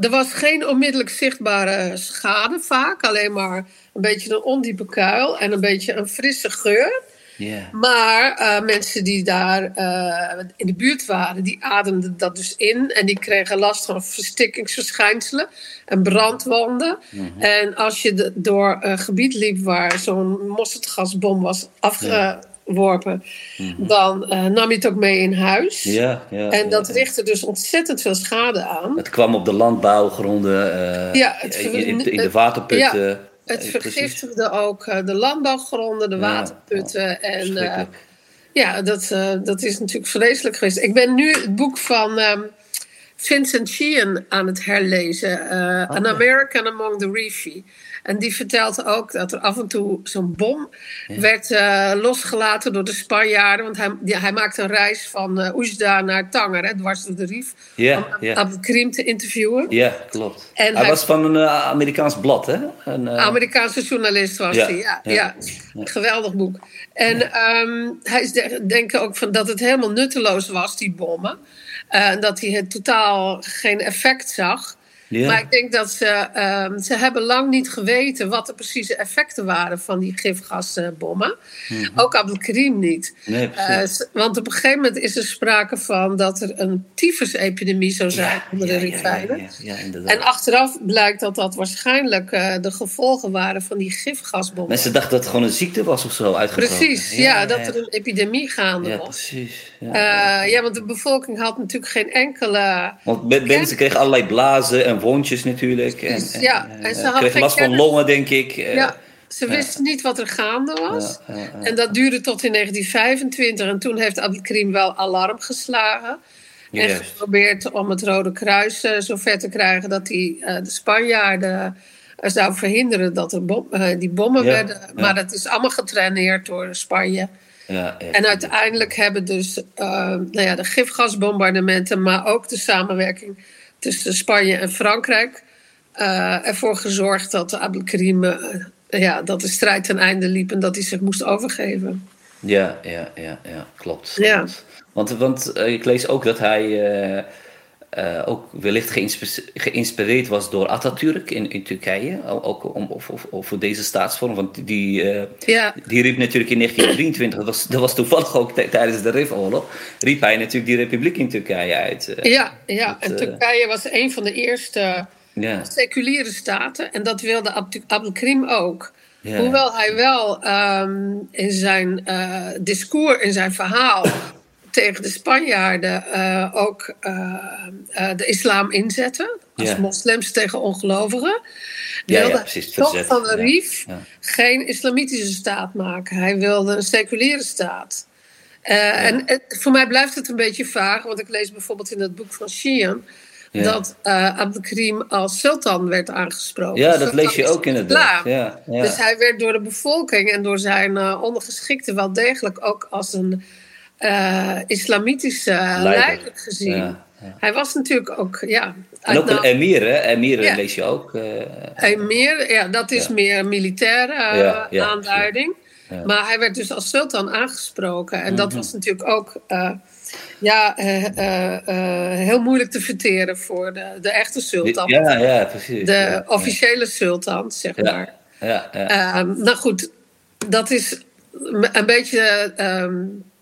er was geen onmiddellijk zichtbare schade vaak. Alleen maar een beetje een ondiepe kuil en een beetje een frisse geur. Yeah. Maar mensen die daar in de buurt waren, die ademden dat dus in. En die kregen last van verstikkingsverschijnselen en brandwonden. Mm-hmm. En als je door een gebied liep waar zo'n mosterdgasbom was afgeworpen, mm-hmm. dan nam je het ook mee in huis. En dat richtte dus ontzettend veel schade aan. Het kwam op de landbouwgronden, in de waterputten. Het vergiftigde ook de landbouwgronden, de waterputten. En dat is natuurlijk vreselijk geweest. Ik ben nu het boek van Vincent Sheehan aan het herlezen. An American Among the Rifi. En die vertelt ook dat er af en toe zo'n bom werd losgelaten door de Spanjaarden. Want hij maakte een reis van Oujda naar Tanger, dwars door de Rif. Om Abdelkrim te interviewen. Ja, klopt. En hij was van een Amerikaans blad, hè? Een Amerikaanse journalist was hij, geweldig boek. En hij denkt ook van dat het helemaal nutteloos was, die bommen. Dat hij het totaal geen effect zag. Ja. Maar ik denk dat ze hebben lang niet geweten wat de precieze effecten waren van die gifgasbommen. Mm-hmm. Ook Abdelkrim niet. Nee, want op een gegeven moment is er sprake van dat er een tyfusepidemie zou zijn onder de Rifijnen. Ja, en achteraf blijkt dat waarschijnlijk de gevolgen waren van die gifgasbommen. Mensen dachten dat het gewoon een ziekte was of zo uitgebroken. Precies, dat er een epidemie gaande was. Precies. Ja, want de bevolking had natuurlijk geen enkele... Want mensen kregen allerlei blazen en en wondjes natuurlijk. En, ja, en ze had kreeg last van longen, denk ik. Ja, ze wist niet wat er gaande was. En dat duurde tot in 1925. En toen heeft Abdelkrim wel alarm geslagen. Yes. En geprobeerd om het Rode Kruis zover te krijgen dat hij de Spanjaarden zou verhinderen dat er die bommen werden. Ja. Maar dat is allemaal getraineerd door Spanje. Ja, en uiteindelijk hebben dus de gifgasbombardementen, maar ook de samenwerking tussen Spanje en Frankrijk ervoor gezorgd dat Abdelkrim dat de strijd ten einde liep en dat hij zich moest overgeven. Ja, klopt. Ja. Want ik lees ook dat hij ook wellicht geïnspireerd was door Atatürk in Turkije. Ook voor deze staatsvorm. Want die riep natuurlijk in 1923, dat was toevallig ook tijdens de Rifoorlog, riep hij natuurlijk die republiek in Turkije uit. En Turkije was een van de eerste seculiere staten. En dat wilde Abdelkrim ook. Ja. Hoewel hij wel in zijn discours, in zijn verhaal tegen de Spanjaarden ook de islam inzetten. Als moslims tegen ongelovigen. Wilde toch van de Rif geen islamitische staat maken. Hij wilde een seculiere staat. En voor mij blijft het een beetje vaag. Want ik lees bijvoorbeeld in het boek van Sheehan dat Abdelkrim als sultan werd aangesproken. Ja, dat lees je ook inderdaad. Ja. Dus hij werd door de bevolking en door zijn ondergeschikten wel degelijk ook als een islamitische leider gezien. Ja. Hij was natuurlijk ook en ook een emir, hè? Emir lees je ook. Emir, dat is meer militaire aanduiding. Ja. Maar hij werd dus als sultan aangesproken. En dat was natuurlijk ook heel moeilijk te verteren voor de echte sultan. Ja, precies. De officiële sultan, zeg maar. Ja. Nou goed, dat is een beetje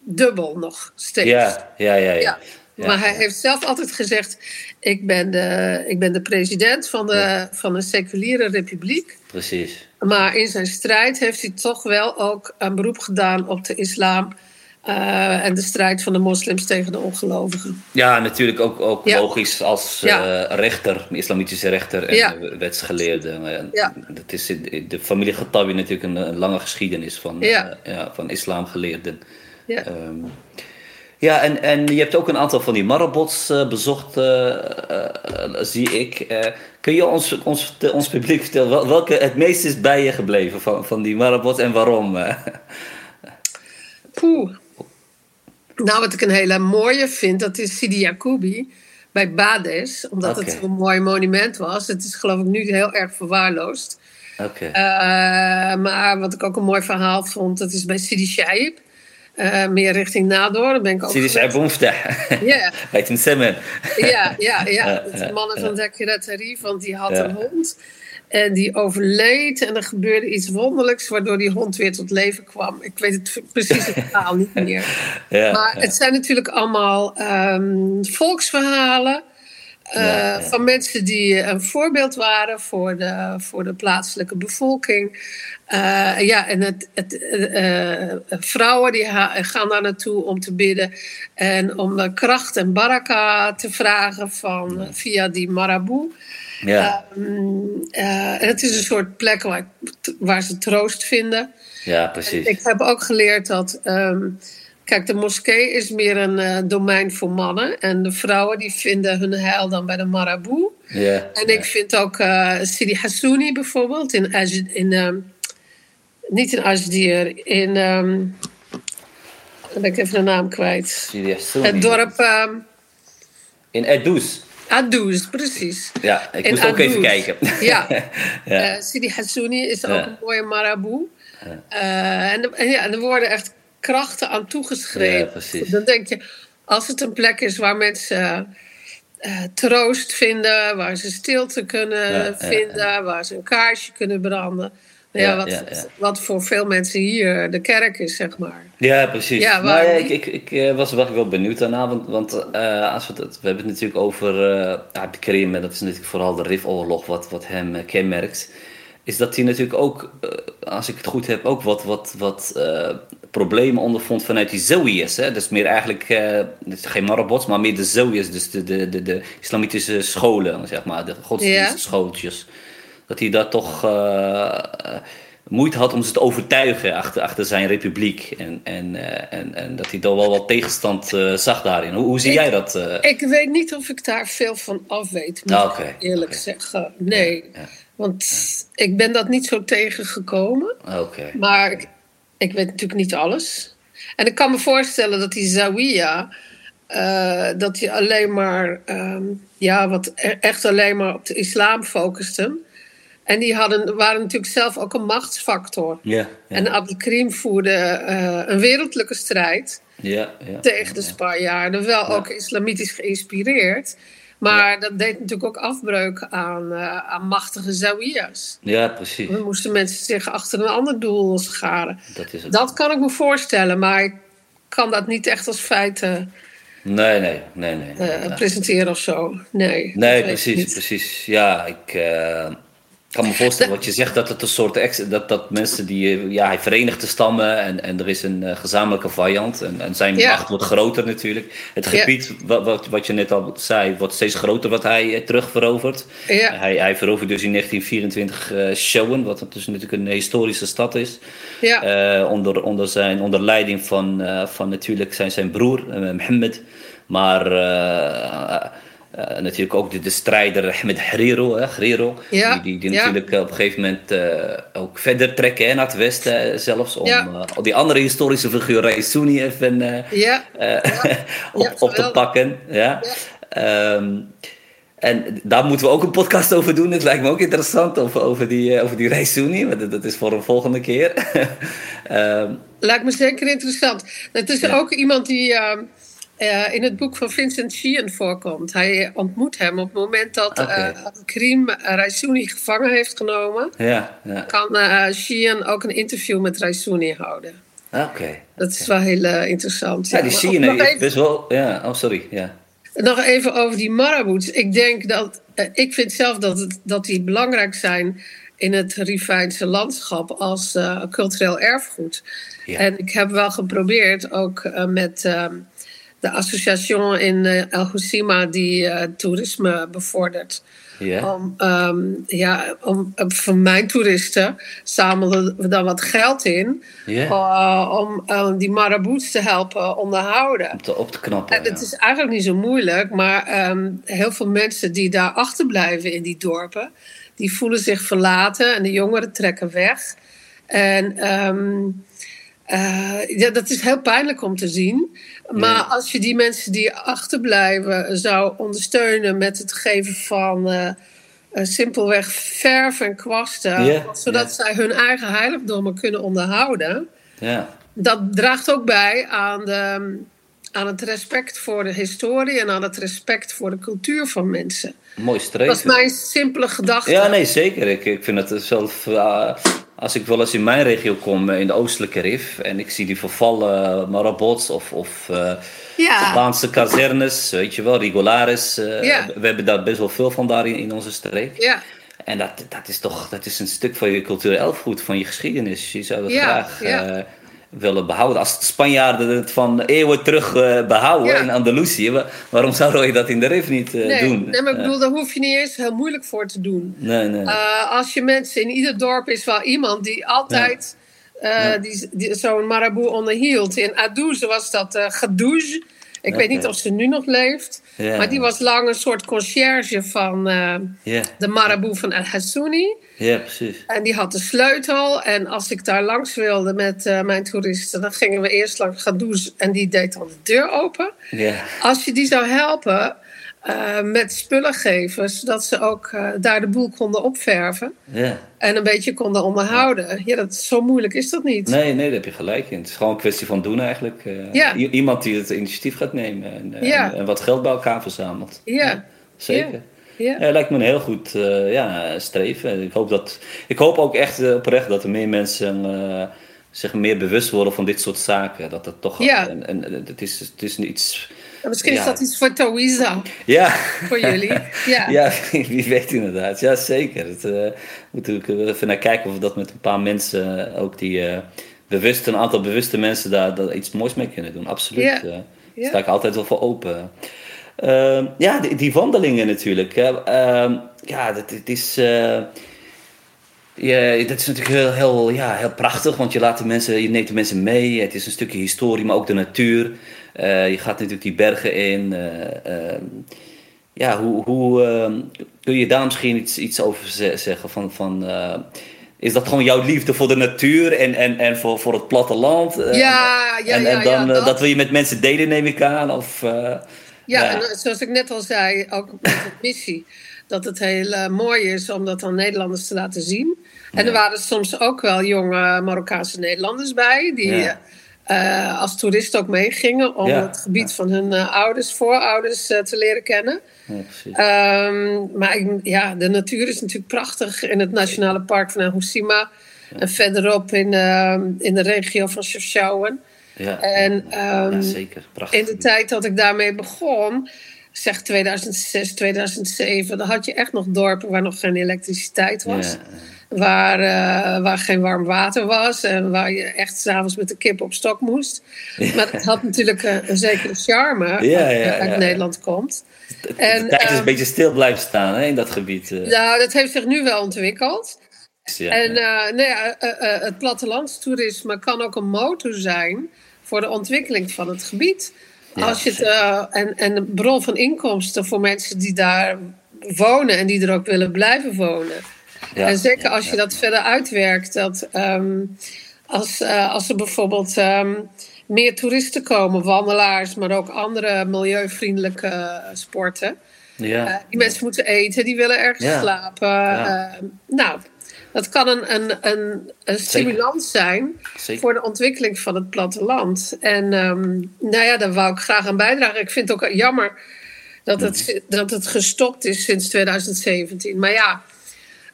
dubbel nog steeds. Ja. Maar hij heeft zelf altijd gezegd, ik ben de president van een seculiere republiek. Precies. Maar in zijn strijd heeft hij toch wel ook een beroep gedaan op de islam en de strijd van de moslims tegen de ongelovigen. Ja, natuurlijk ook logisch als rechter, islamitische rechter en wetsgeleerde. Dat is de familie Khattabi natuurlijk een lange geschiedenis van islamgeleerden. Ja. En je hebt ook een aantal van die marabots bezocht, zie ik. Kun je ons publiek vertellen welke het meest is bij je gebleven van die marabots en waarom? Nou, wat ik een hele mooie vind, dat is Sidi Yacoubi bij Bades. Omdat het een mooi monument was. Het is geloof ik nu heel erg verwaarloosd. Maar wat ik ook een mooi verhaal vond, dat is bij Sidi Shaib. Meer richting Nador, dan ben ik ook. Sidi Shaib Mouftaar. Ja. Heet een Semen. Ja. De mannen van Zakirat Tarif, want die had een hond. En die overleed. En er gebeurde iets wonderlijks, waardoor die hond weer tot leven kwam. Ik weet het precies het verhaal niet meer. Maar het zijn natuurlijk allemaal volksverhalen. Van mensen die een voorbeeld waren voor de plaatselijke bevolking. Vrouwen die gaan daar naartoe om te bidden. En om kracht en baraka te vragen via die maraboe. Het is een soort plek waar ze troost vinden. Ja, precies. En ik heb ook geleerd dat de moskee is meer een domein voor mannen. En de vrouwen die vinden hun heil dan bij de maraboe. Ik vind ook Sidi Hassouni bijvoorbeeld. Niet in Ajdir. Dan ben ik even de naam kwijt. Sidi Hassouni. Het dorp. In Addous. Addous, precies. Ja, ik moest ook even kijken. Sidi Hassouni is ook een mooie maraboe. Er worden echt krachten aan toegeschreven. Ja, dan denk je, als het een plek is waar mensen troost vinden, waar ze stilte kunnen vinden, waar ze een kaarsje kunnen branden. Wat voor veel mensen hier de kerk is, zeg maar. Ja, precies. Ja, ik was wel benieuwd daarna, want we hebben het natuurlijk over Abdelkrim, en dat is natuurlijk vooral de Rifoorlog wat hem kenmerkt. is dat hij natuurlijk ook, als ik het goed heb, ook wat problemen ondervond vanuit die Zoïës. Hè? Dus meer eigenlijk, het is geen marabots, maar meer de Zoïës, dus de islamitische scholen, zeg maar, de godsdienstschooltjes. Ja. Dat hij daar toch moeite had om ze te overtuigen achter zijn republiek. En dat hij daar wel wat tegenstand zag daarin. Hoe zie jij dat? Ik weet niet of ik daar veel van af weet, moet ik eerlijk zeggen. Nee, ja. Want ik ben dat niet zo tegengekomen. Maar ik weet natuurlijk niet alles. En ik kan me voorstellen dat die Zawiya... dat hij alleen maar... echt alleen maar op de islam focuste... En die waren natuurlijk zelf ook een machtsfactor. Yeah, yeah. En Abdelkrim voerde een wereldlijke strijd tegen de Spanjaarden. Wel ook islamitisch geïnspireerd. Maar dat deed natuurlijk ook afbreuk aan machtige Zawiya's. Ja, precies. Dan moesten mensen zich achter een ander doel scharen. Dat kan ik me voorstellen, maar ik kan dat niet echt als feiten... presenteren of zo. Nee, precies. Ja, ik... Ik kan me voorstellen wat je zegt, dat het een soort dat mensen die... Ja, hij verenigt de stammen en er is een gezamenlijke vijand. En zijn macht wordt groter natuurlijk. Het gebied, wat je net al zei, wordt steeds groter wat hij terugverovert. Ja. Hij verovert dus in 1924 Schoen, wat dus natuurlijk een historische stad is. Ja. Onder leiding van natuurlijk zijn broer, Mohammed. Maar... natuurlijk ook de strijder Ahmed Guerrero, die natuurlijk op een gegeven moment ook verder trekken naar het westen zelfs. Om die andere historische figuur Raisuni even op te pakken. Ja. Ja. En daar moeten we ook een podcast over doen. Het lijkt me ook interessant over die Raisuni, want dat is voor een volgende keer. Lijkt me zeker interessant. Het is ook iemand die... in het boek van Vincent Sheehan voorkomt. Hij ontmoet hem op het moment dat Karim Raisuni gevangen heeft genomen. Kan Sheehan ook een interview met Raisuni houden. Dat is wel heel interessant. Ja, die Sheehan is best wel... Ja, sorry. Ja. Nog even over die marabouts. Ik denk dat... ik vind zelf dat die belangrijk zijn... in het Rivijnse landschap als cultureel erfgoed. Ja. En ik heb wel geprobeerd ook met... de association in El Hoceima die toerisme bevordert. Yeah. Voor mijn toeristen zamelen we dan wat geld in... om die marabouts te helpen onderhouden. Om op te knappen. En het is eigenlijk niet zo moeilijk... maar heel veel mensen die daar achterblijven in die dorpen... die voelen zich verlaten en de jongeren trekken weg. En... dat is heel pijnlijk om te zien. Maar als je die mensen die achterblijven zou ondersteunen... met het geven van simpelweg verf en kwasten... zodat zij hun eigen heiligdommen kunnen onderhouden... dat draagt ook bij aan het respect voor de historie... en aan het respect voor de cultuur van mensen. Mooi streven. Dat is mijn simpele gedachte. Ja, nee, zeker. Ik vind het zelf... Als ik wel eens in mijn regio kom, in de oostelijke Rif... en ik zie die vervallen marabots of Spaanse kazernes... weet je wel, Rigolaris. We hebben daar best wel veel van daar in onze streek. Ja. En dat is een stuk van je cultureel erfgoed, van je geschiedenis. Je zou dat graag willen behouden. Als de Spanjaarden het van eeuwen terug behouden in Andalusië... waarom zou je dat in de Rif niet doen? Nee, maar ik bedoel, daar hoef je niet eens heel moeilijk voor te doen. Nee. Als je mensen... In ieder dorp is wel iemand die altijd die zo'n marabout onderhield. In Adouze was dat Gadouze. Ik weet niet of ze nu nog leeft. Yeah. Maar die was lang een soort conciërge van de marabout van El Hassouni. Ja, precies. En die had de sleutel. En als ik daar langs wilde met mijn toeristen... dan gingen we eerst langs Gadouze en die deed dan de deur open. Yeah. Als je die zou helpen met spullen geven... zodat ze ook daar de boel konden opverven... Yeah. en een beetje konden onderhouden. Ja, zo moeilijk is dat niet. Nee, daar heb je gelijk in. Het is gewoon een kwestie van doen eigenlijk. Iemand die het initiatief gaat nemen... en wat geld bij elkaar verzamelt. Ja, zeker. Yeah. Ja. Ja, lijkt me een heel goed streven. Ik hoop ook echt oprecht dat er meer mensen zich meer bewust worden van dit soort zaken. Dat het toch... Het is iets Misschien is dat iets voor Tawisa. Ja. Voor jullie. Ja, ja, wie weet inderdaad. Ja, zeker. Dat, moeten we even naar kijken of we dat met een paar mensen, ook die een aantal bewuste mensen daar iets moois mee kunnen doen. Absoluut. Ja. Daar sta ik altijd wel voor open. Die wandelingen natuurlijk. Hè. Dat is natuurlijk heel prachtig, want je neemt de mensen mee. Het is een stukje historie, maar ook de natuur. Je gaat natuurlijk die bergen in. Hoe kun je daar misschien iets over zeggen? Is dat gewoon jouw liefde voor de natuur en voor het platteland? En dan dat wil je met mensen delen, neem ik aan? En zoals ik net al zei, ook met de missie. Dat het heel mooi is om dat aan Nederlanders te laten zien. En er waren soms ook wel jonge Marokkaanse Nederlanders bij. Die als toerist ook meegingen om het gebied van hun voorouders te leren kennen. Ja, maar de natuur is natuurlijk prachtig in het Nationale Park van Housima. Ja. En verderop in de regio van Chefchaouen. Ja, zeker. Prachtig. In de tijd dat ik daarmee begon, zeg 2006, 2007... dan had je echt nog dorpen waar nog geen elektriciteit was. Ja. Waar geen warm water was. En waar je echt 's avonds met de kip op stok moest. Ja. Maar het had natuurlijk een zekere charme als je uit Nederland komt. De tijd is een beetje stil blijven staan, hè, in dat gebied. Nou, dat heeft zich nu wel ontwikkeld. Ja. En het plattelandstoerisme kan ook een motor zijn voor de ontwikkeling van het gebied. Ja, als je het, en een bron van inkomsten voor mensen die daar wonen en die er ook willen blijven wonen. Ja, en zeker als je dat verder uitwerkt. Dat, als er bijvoorbeeld meer toeristen komen, wandelaars, maar ook andere milieuvriendelijke sporten. Ja, die mensen moeten eten, die willen ergens slapen. Ja. Dat kan een stimulans zijn voor de ontwikkeling van het platteland. En daar wou ik graag aan bijdragen. Ik vind het ook jammer dat het gestopt is sinds 2017. Maar ja,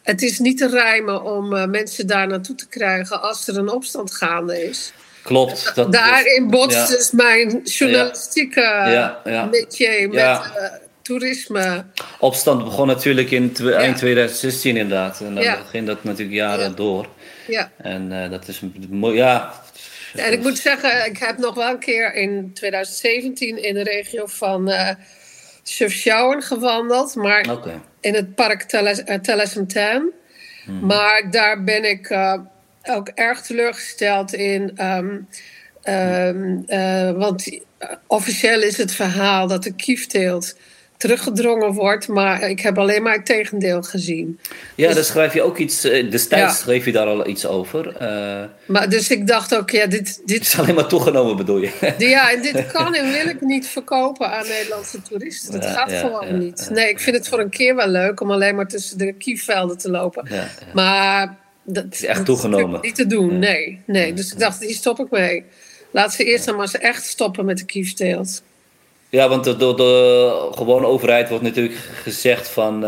het is niet te rijmen om mensen daar naartoe te krijgen als er een opstand gaande is. Klopt. Daarin botst dus mijn journalistieke métier met toerisme. Opstand begon natuurlijk in eind 2016 inderdaad. En dan ging dat natuurlijk jaren door. Ja. En dat is mooi. Ja. En ik moet zeggen, ik heb nog wel een keer in 2017 in de regio van Chefchaouen gewandeld. Maar in het park Telesemten. Maar daar ben ik ook erg teleurgesteld in. Want officieel is het verhaal dat de kiefteelt teruggedrongen wordt, maar ik heb alleen maar het tegendeel gezien. Ja, dus, daar schrijf je ook iets. Destijds schreef je daar al iets over. Maar dus ik dacht ook, dit is alleen maar toegenomen, bedoel je? Ja, en dit kan en wil ik niet verkopen aan Nederlandse toeristen. Dat gaat gewoon niet. Nee, ik vind het voor een keer wel leuk om alleen maar tussen de kiefvelden te lopen. Ja, ja. Maar dat is echt toegenomen. Niet te doen, nee. Dus ik dacht, hier stop ik mee. Laat ze eerst dan maar eens echt stoppen met de kiefteelt. Ja, want door de gewone overheid wordt natuurlijk gezegd van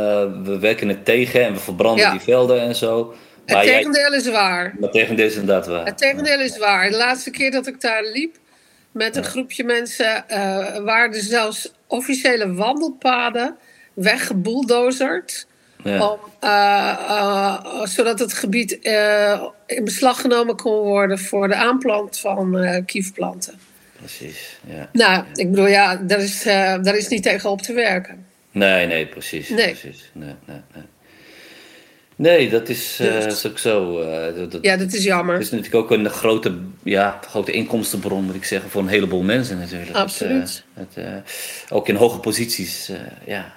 we werken het tegen en we verbranden die velden en zo. Maar het tegendeel is waar. Het tegendeel is inderdaad waar. Het tegendeel is waar. De laatste keer dat ik daar liep met een groepje mensen waren er zelfs officiële wandelpaden weggebulldozerd. Ja. Zodat het gebied in beslag genomen kon worden voor de aanplant van kiefplanten. Precies, ja. Nou, ik bedoel, daar is niet tegen op te werken. Nee, precies. Nee, dat is ook zo. Dat is jammer. Het is natuurlijk ook een grote inkomstenbron, moet ik zeggen, voor een heleboel mensen natuurlijk. Absoluut. Ook in hoge posities,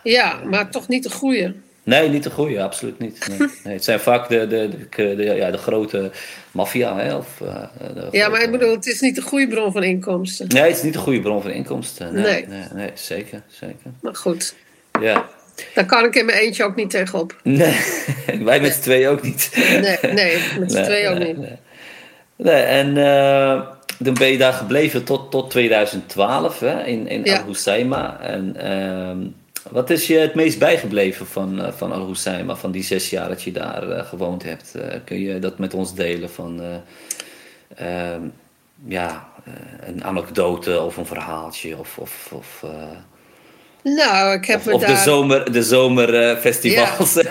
Ja, maar toch niet de goede. Nee, niet de goede, absoluut niet. Nee, het zijn vaak de grote maffia. Maar ik bedoel, het is niet de goede bron van inkomsten. Nee, het is niet de goede bron van inkomsten. Nee, zeker. Maar goed. Ja. Daar kan ik in mijn eentje ook niet tegenop. Nee, wij met z'n tweeën ook niet. Nee, met z'n tweeën ook niet. Nee, en dan ben je daar gebleven tot 2012 hè, in Al Hoceima. En wat is je het meest bijgebleven van Al Hoceima, van die 6 jaar dat je daar gewoond hebt? Kun je dat met ons delen? ja, een anekdote of een verhaaltje of nou, ik heb of daar... de zomerfestivals. Ja,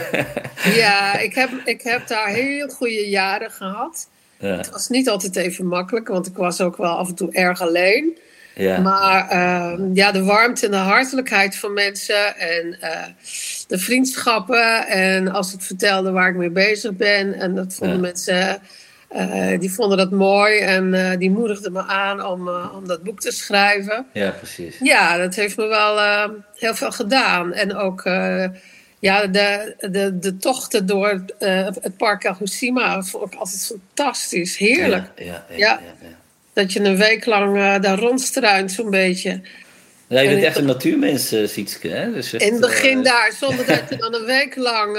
ja, ik heb daar heel goede jaren gehad. Ja. Het was niet altijd even makkelijk, want ik was ook wel af en toe erg alleen. Ja. Maar ja, de warmte en de hartelijkheid van mensen en de vriendschappen. En als ik vertelde waar ik mee bezig ben, en dat vonden mensen... die vonden dat mooi en die moedigden me aan om dat boek te schrijven. Ja, precies. Ja, dat heeft me wel heel veel gedaan. En ook de tochten door het park Kagoshima vond ik altijd fantastisch. Heerlijk. Ja. Dat je een week lang daar rondstruint zo'n beetje. Ja, je bent echt een natuurmens, Sietske. Hè? Dus echt, in het begin daar, zonder dat je dan een week lang...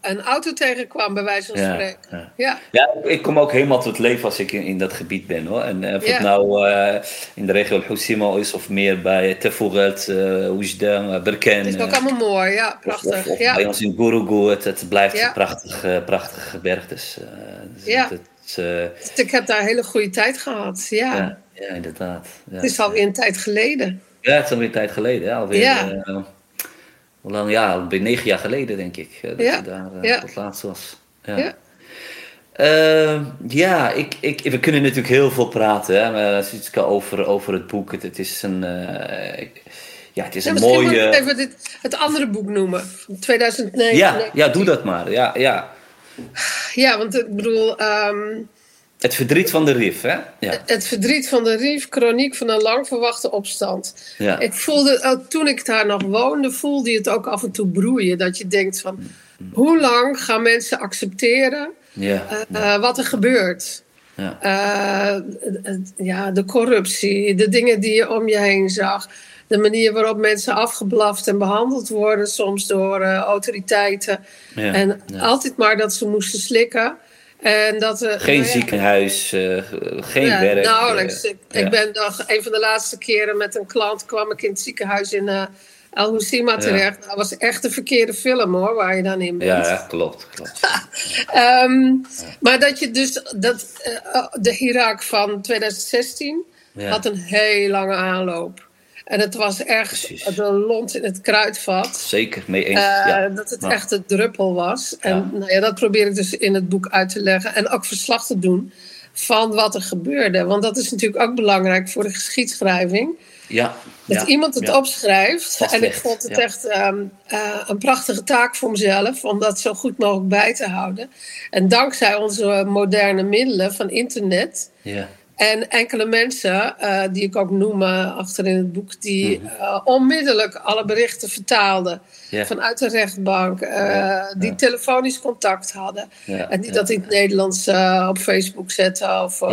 een auto tegenkwam, bij wijze van spreken. Ja, ik kom ook helemaal tot leven als ik in dat gebied ben, hoor. En of het nou in de regio Hoshimo is of meer bij Tefouret, Oujda, Berken. Het is ook allemaal mooi, ja, prachtig. Of bij ons in Gourougou, het blijft een prachtig gebergte. Dus ik heb daar een hele goede tijd gehad, Ja, inderdaad. Ja. Het is alweer een tijd geleden. Ja, het is alweer een tijd geleden, ja. Hoe lang? Ja, bij 9 jaar geleden, denk ik. Dat je daar het laatst was. Ja. We kunnen natuurlijk heel veel praten. Hè, Sietske, over het boek. Het is een... het is een mooie... Misschien moet ik even het andere boek noemen. 2009. Ja, doe dat maar. Ja. Ja, want ik bedoel... Het verdriet van de Rif, hè? Ja. Het verdriet van de Rif, chroniek van een lang verwachte opstand. Ja. Ik voelde, toen ik daar nog woonde, voelde je het ook af en toe broeien. Dat je denkt van, hoe lang gaan mensen accepteren wat er gebeurt? Ja. De corruptie, de dingen die je om je heen zag. De manier waarop mensen afgeblaft en behandeld worden, soms door autoriteiten. Ja. En altijd maar dat ze moesten slikken. En dat, geen ziekenhuis, geen werk. Nauwelijks. Ik ben nog een van de laatste keren met een klant... kwam ik in het ziekenhuis in Al Hoshima terecht. Dat was echt de verkeerde film, hoor, waar je dan in bent. Ja, klopt. Maar dat je dus... de Hirak van 2016 had een heel lange aanloop. En het was echt de lont in het kruidvat. Zeker, mee eens. Dat het echt de druppel was. En dat probeer ik dus in het boek uit te leggen. En ook verslag te doen van wat er gebeurde. Want dat is natuurlijk ook belangrijk voor de geschiedschrijving. Ja. Dat iemand het opschrijft. En ik vond het echt een prachtige taak voor mezelf. Om dat zo goed mogelijk bij te houden. En dankzij onze moderne middelen van internet... En enkele mensen, die ik ook noem achterin het boek... die onmiddellijk alle berichten vertaalden vanuit de rechtbank... die telefonisch contact hadden. Ja. En die dat in het Nederlands op Facebook zetten of hoe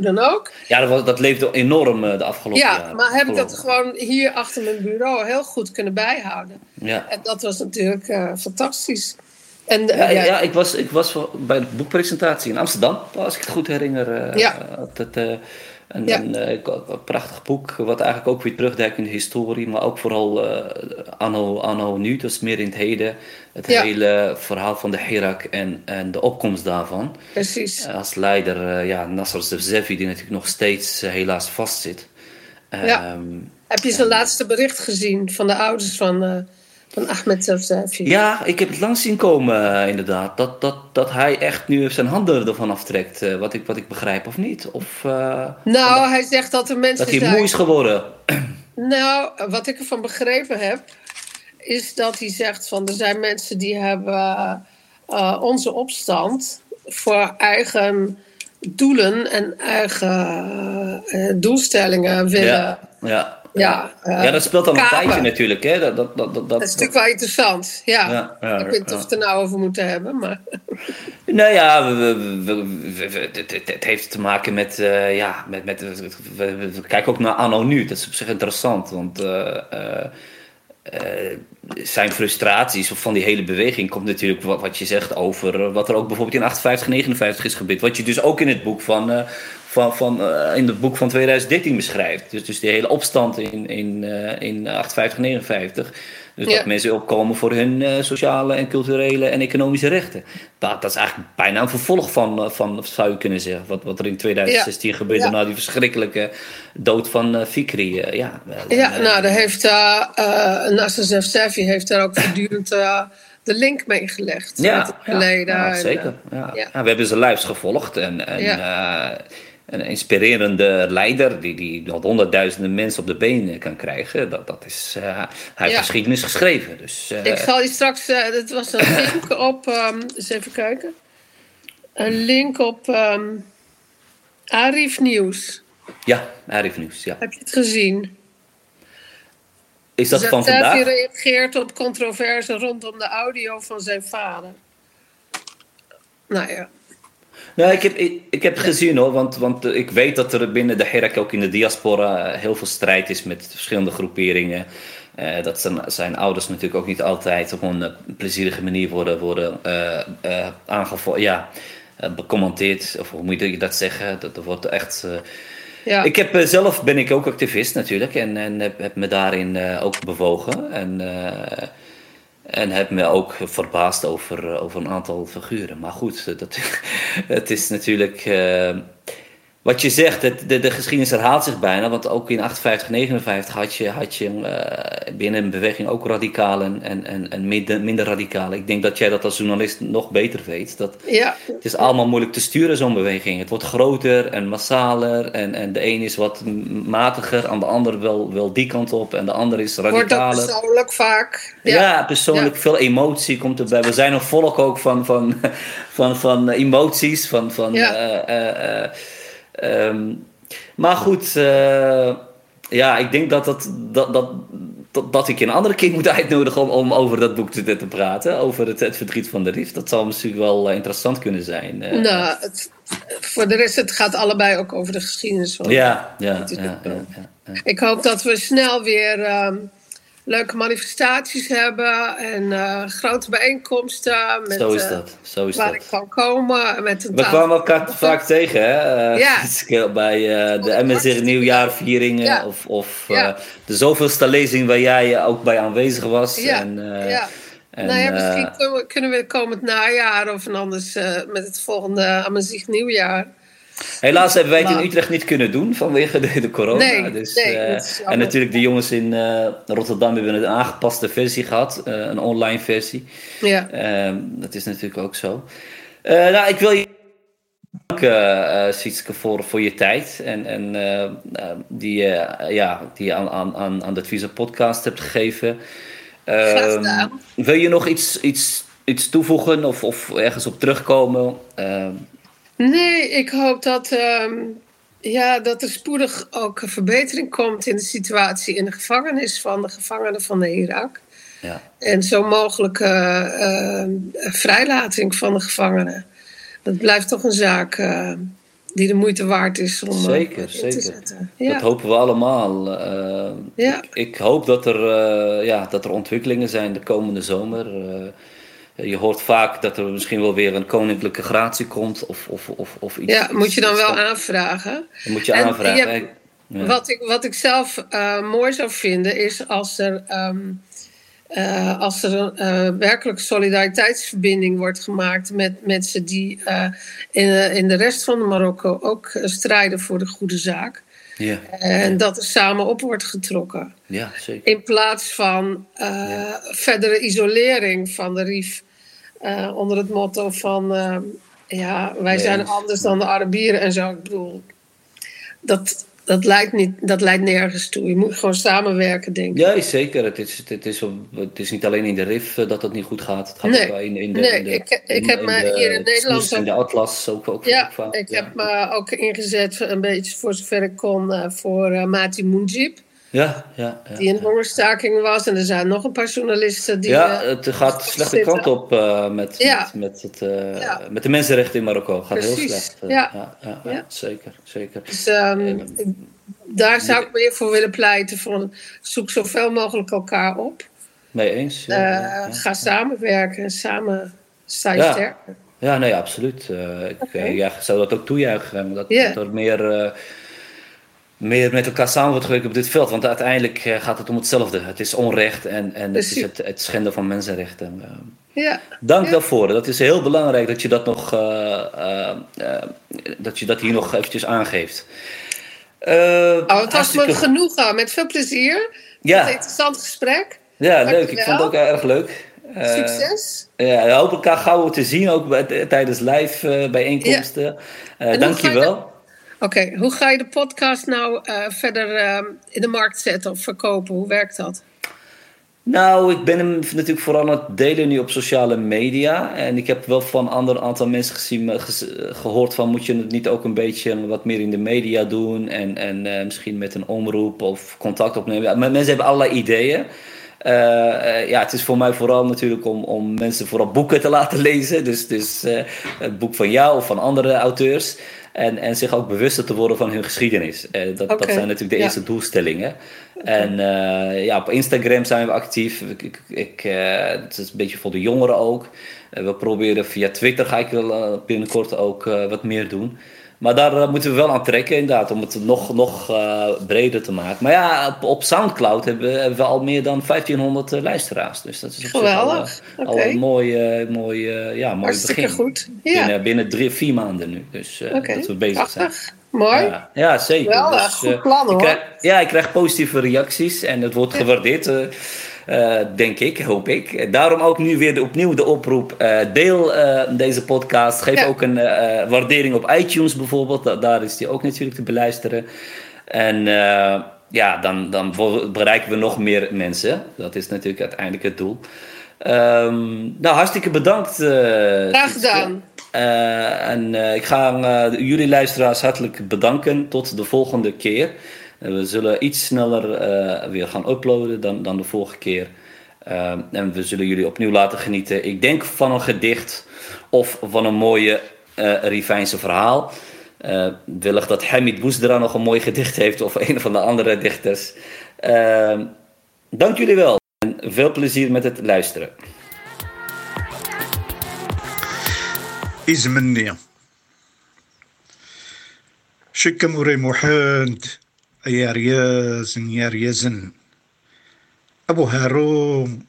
dan ook. Ja, dat leefde enorm de afgelopen jaren. Ja, maar heb ik dat gewoon hier achter mijn bureau heel goed kunnen bijhouden. Ja. En dat was natuurlijk fantastisch. En ik was bij de boekpresentatie in Amsterdam, als ik het goed herinner. Een prachtig boek, wat eigenlijk ook weer terugduikt in de historie, maar ook vooral anno nu, dus meer in het heden. Het hele verhaal van de Hirak en de opkomst daarvan. Precies. Als leider, Nasser Zefzevi, die natuurlijk nog steeds helaas vastzit. Heb je zijn laatste bericht gezien van de ouders van... van Ahmed Zefzevi. Ja, ik heb het lang zien komen, inderdaad. Dat hij echt nu zijn handen ervan aftrekt. Wat ik begrijp, of niet? Hij zegt dat er mensen zijn... Dat hij moe is geworden. Nou, wat ik ervan begrepen heb... is dat hij zegt van... er zijn mensen die hebben onze opstand... voor eigen doelen en eigen doelstellingen willen... dat speelt al een tijdje natuurlijk. Hè? Dat is natuurlijk wel interessant. Ik weet niet of we het er nou over moeten hebben. Maar... Nou ja, het heeft te maken met... we kijken ook naar anno nu. Dat is op zich interessant. Want zijn frustraties of van die hele beweging... komt natuurlijk wat je zegt over... wat er ook bijvoorbeeld in 58, 59 is gebeurd. Wat je dus ook in het boek in het boek van 2013 beschrijft. Dus die hele opstand in 58, 59... Dus dat mensen opkomen voor hun sociale en culturele en economische rechten. Dat is eigenlijk bijna een vervolg van zou je kunnen zeggen, wat er in 2016 gebeurde na die verschrikkelijke dood van Fikri. Daar heeft Nasser Zefzefi heeft daar ook voortdurend de link mee gelegd. Zeker. We hebben zijn lijfs gevolgd en een inspirerende leider die honderdduizenden mensen op de been kan krijgen. Dat is, hij heeft geschiedenis geschreven. Dus, ik zal je straks... dat was een link op... eens even kijken. Een link op Arif Nieuws. Ja, Arif Nieuws. Ja. Heb je het gezien? Is dat van vandaag? Hij reageert op controverse rondom de audio van zijn vader. Nou ja. Nou, ik heb gezien hoor, want ik weet dat er binnen de Hirak ook in de diaspora heel veel strijd is met verschillende groeperingen. Dat zijn ouders natuurlijk ook niet altijd op een plezierige manier worden aangevallen. Ja, becommenteerd, of hoe moet je dat zeggen? Dat wordt echt... Zelf ben ik ook activist natuurlijk en heb me daarin ook bewogen. En heb me ook verbaasd over een aantal figuren. Maar goed, het is natuurlijk... wat je zegt, de geschiedenis herhaalt zich bijna. Want ook in 58, 59 had je binnen een beweging ook radicalen en minder radicalen. Ik denk dat jij dat als journalist nog beter weet. Het is allemaal moeilijk te sturen, zo'n beweging. Het wordt groter en massaler. En de een is wat matiger, aan de ander wel die kant op. En de ander is radicaler. Wordt persoonlijk vaak. Ja, persoonlijk. Veel emotie komt erbij. We zijn een volk ook van emoties, van... maar goed, ik denk dat ik een andere keer moet uitnodigen om over dat boek te praten. Over het verdriet van de Rif. Dat zou misschien wel interessant kunnen zijn. Voor de rest, het gaat allebei ook over de geschiedenis. Ja. Ik hoop dat we snel weer leuke manifestaties hebben en grote bijeenkomsten. Zo is dat. Ik kan komen. We kwamen elkaar vaak tegen, hè? Bij de MSR nieuwjaarvieringen de zoveelste lezing waar jij ook bij aanwezig was. Misschien kunnen we komend najaar of anders met het volgende MSR nieuwjaar. Helaas hebben wij het in Utrecht niet kunnen doen vanwege de corona. En natuurlijk de jongens in Rotterdam hebben een aangepaste versie gehad. Een online versie. Dat is natuurlijk ook zo. Ik wil je bedanken, Sietske, voor je tijd. En die je aan de Advieze podcast hebt gegeven. Graag gedaan. Wil je nog iets toevoegen of ergens op terugkomen? Nee, ik hoop dat er spoedig ook een verbetering komt in de situatie in de gevangenis van de gevangenen van de Hirak. Ja. En zo mogelijk vrijlating van de gevangenen. Dat blijft toch een zaak die de moeite waard is om te zetten. Ja. Dat hopen we allemaal. Ik hoop dat er ontwikkelingen zijn de komende zomer. Je hoort vaak dat er misschien wel weer een koninklijke gratie komt of iets. Ja, moet je dan wel aanvragen. Dat moet je aanvragen. Wat ik zelf mooi zou vinden is als er werkelijk solidariteitsverbinding wordt gemaakt met mensen die in de rest van Marokko ook strijden voor de goede zaak. Ja. En dat er samen op wordt getrokken. Ja, zeker. In plaats van verdere isolering van de Rif. Onder het motto van... wij zijn anders dan de Arabieren en zo. Ik bedoel, dat leidt nergens toe. Je moet gewoon samenwerken, denk ik. Ja, zeker. Het is niet alleen in de Rif dat het niet goed gaat. Het gaat ook ik heb me hier in Nederland... En de Atlas ook vaak. Ik heb me ook ingezet een beetje voor zover ik kon voor Mati Mounjib. Ja, die in hongerstaking was. En er zijn nog een paar journalisten die... het gaat de slechte kant op met de mensenrechten in Marokko. Het gaat heel slecht. Zeker. Dus, daar zou ik meer voor willen pleiten. Van, zoek zoveel mogelijk elkaar op. Mee eens. Ga samenwerken en samen sta je sterker. Ja, nee, absoluut. Ik zou dat ook toejuichen. Dat er meer... meer met elkaar samen wordt gewerkt op dit veld. Want uiteindelijk gaat het om hetzelfde. Het is onrecht en het is het schenden van mensenrechten. Dank daarvoor. Dat is heel belangrijk dat je dat nog dat je dat hier nog eventjes aangeeft. Het was me genoegen. Met veel plezier. Ja. Een interessant gesprek. Ja, dankjewel. Leuk. Ik vond het ook erg leuk. Succes. Ja, we hopen elkaar gauw te zien, ook tijdens live bijeenkomsten. Ja. Dankjewel. Oké, hoe ga je de podcast nou verder in de markt zetten of verkopen? Hoe werkt dat? Nou, ik ben hem natuurlijk vooral aan het delen nu op sociale media. En ik heb wel van een aantal mensen gehoord van... moet je het niet ook een beetje wat meer in de media doen... en misschien met een omroep of contact opnemen. Mensen hebben allerlei ideeën. Het is voor mij vooral natuurlijk om mensen vooral boeken te laten lezen. Dus het boek van jou of van andere auteurs... En zich ook bewuster te worden van hun geschiedenis. Dat zijn natuurlijk de eerste doelstellingen. Okay. En op Instagram zijn we actief. Het is een beetje voor de jongeren ook. We proberen via Twitter, ga ik wel binnenkort ook wat meer doen. Maar daar moeten we wel aan trekken inderdaad. Om het nog breder te maken. Maar ja, op Soundcloud hebben we al meer dan 1500 luisteraars. Dus dat is op geweldig. Zich al een mooi hartstikke begin. Goed. Ja. Binnen 3-4 maanden nu. Dus dat we bezig zijn. Mooi. Ja, zeker. Geweldig. Dus, goed plan hoor. Ik krijg positieve reacties. En het wordt gewaardeerd. Denk ik, hoop ik. Daarom ook nu weer opnieuw de oproep. Deel deze podcast. Geef ook een waardering op iTunes bijvoorbeeld. Daar is die ook natuurlijk te beluisteren. En dan bereiken we nog meer mensen. Dat is natuurlijk uiteindelijk het doel. Hartstikke bedankt. Graag gedaan. En ik ga jullie luisteraars hartelijk bedanken. Tot de volgende keer. We zullen iets sneller weer gaan uploaden dan de vorige keer. En we zullen jullie opnieuw laten genieten. Ik denk van een gedicht of van een mooie Rivijnse verhaal. Willig dat Hamid Bousdra nog een mooi gedicht heeft of een van de andere dichters. Dank jullie wel en veel plezier met het luisteren. Izmenia. Shikamure Mohand. يا ريازن يا ريازن أبو هاروم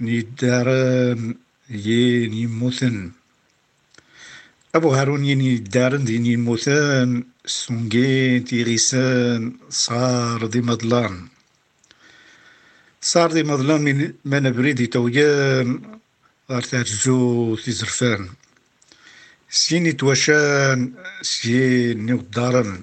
ندارن يني موثن أبو هارون يني دارن ديني موثن سنجين تيغيسان صار دي مظلان من بريدي تويان غارتارجو تزرفان سيني توشان سين نودارن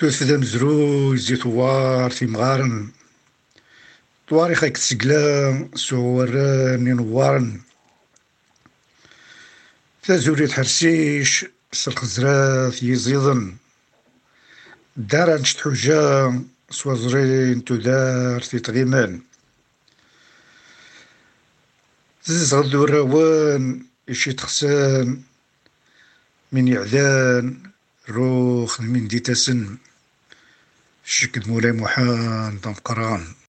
توسد مزروج زيتوار في مغارن طواري خايك تسقلا سوران نوارن تزوري تحرسيش سلخ زراث يزيدن داران شتحوجا سوازرين تدار في تغيمان زيز غدو الروان يشي تخسان من يعذان روخ من ديتسن شكد مولاي محان دم قران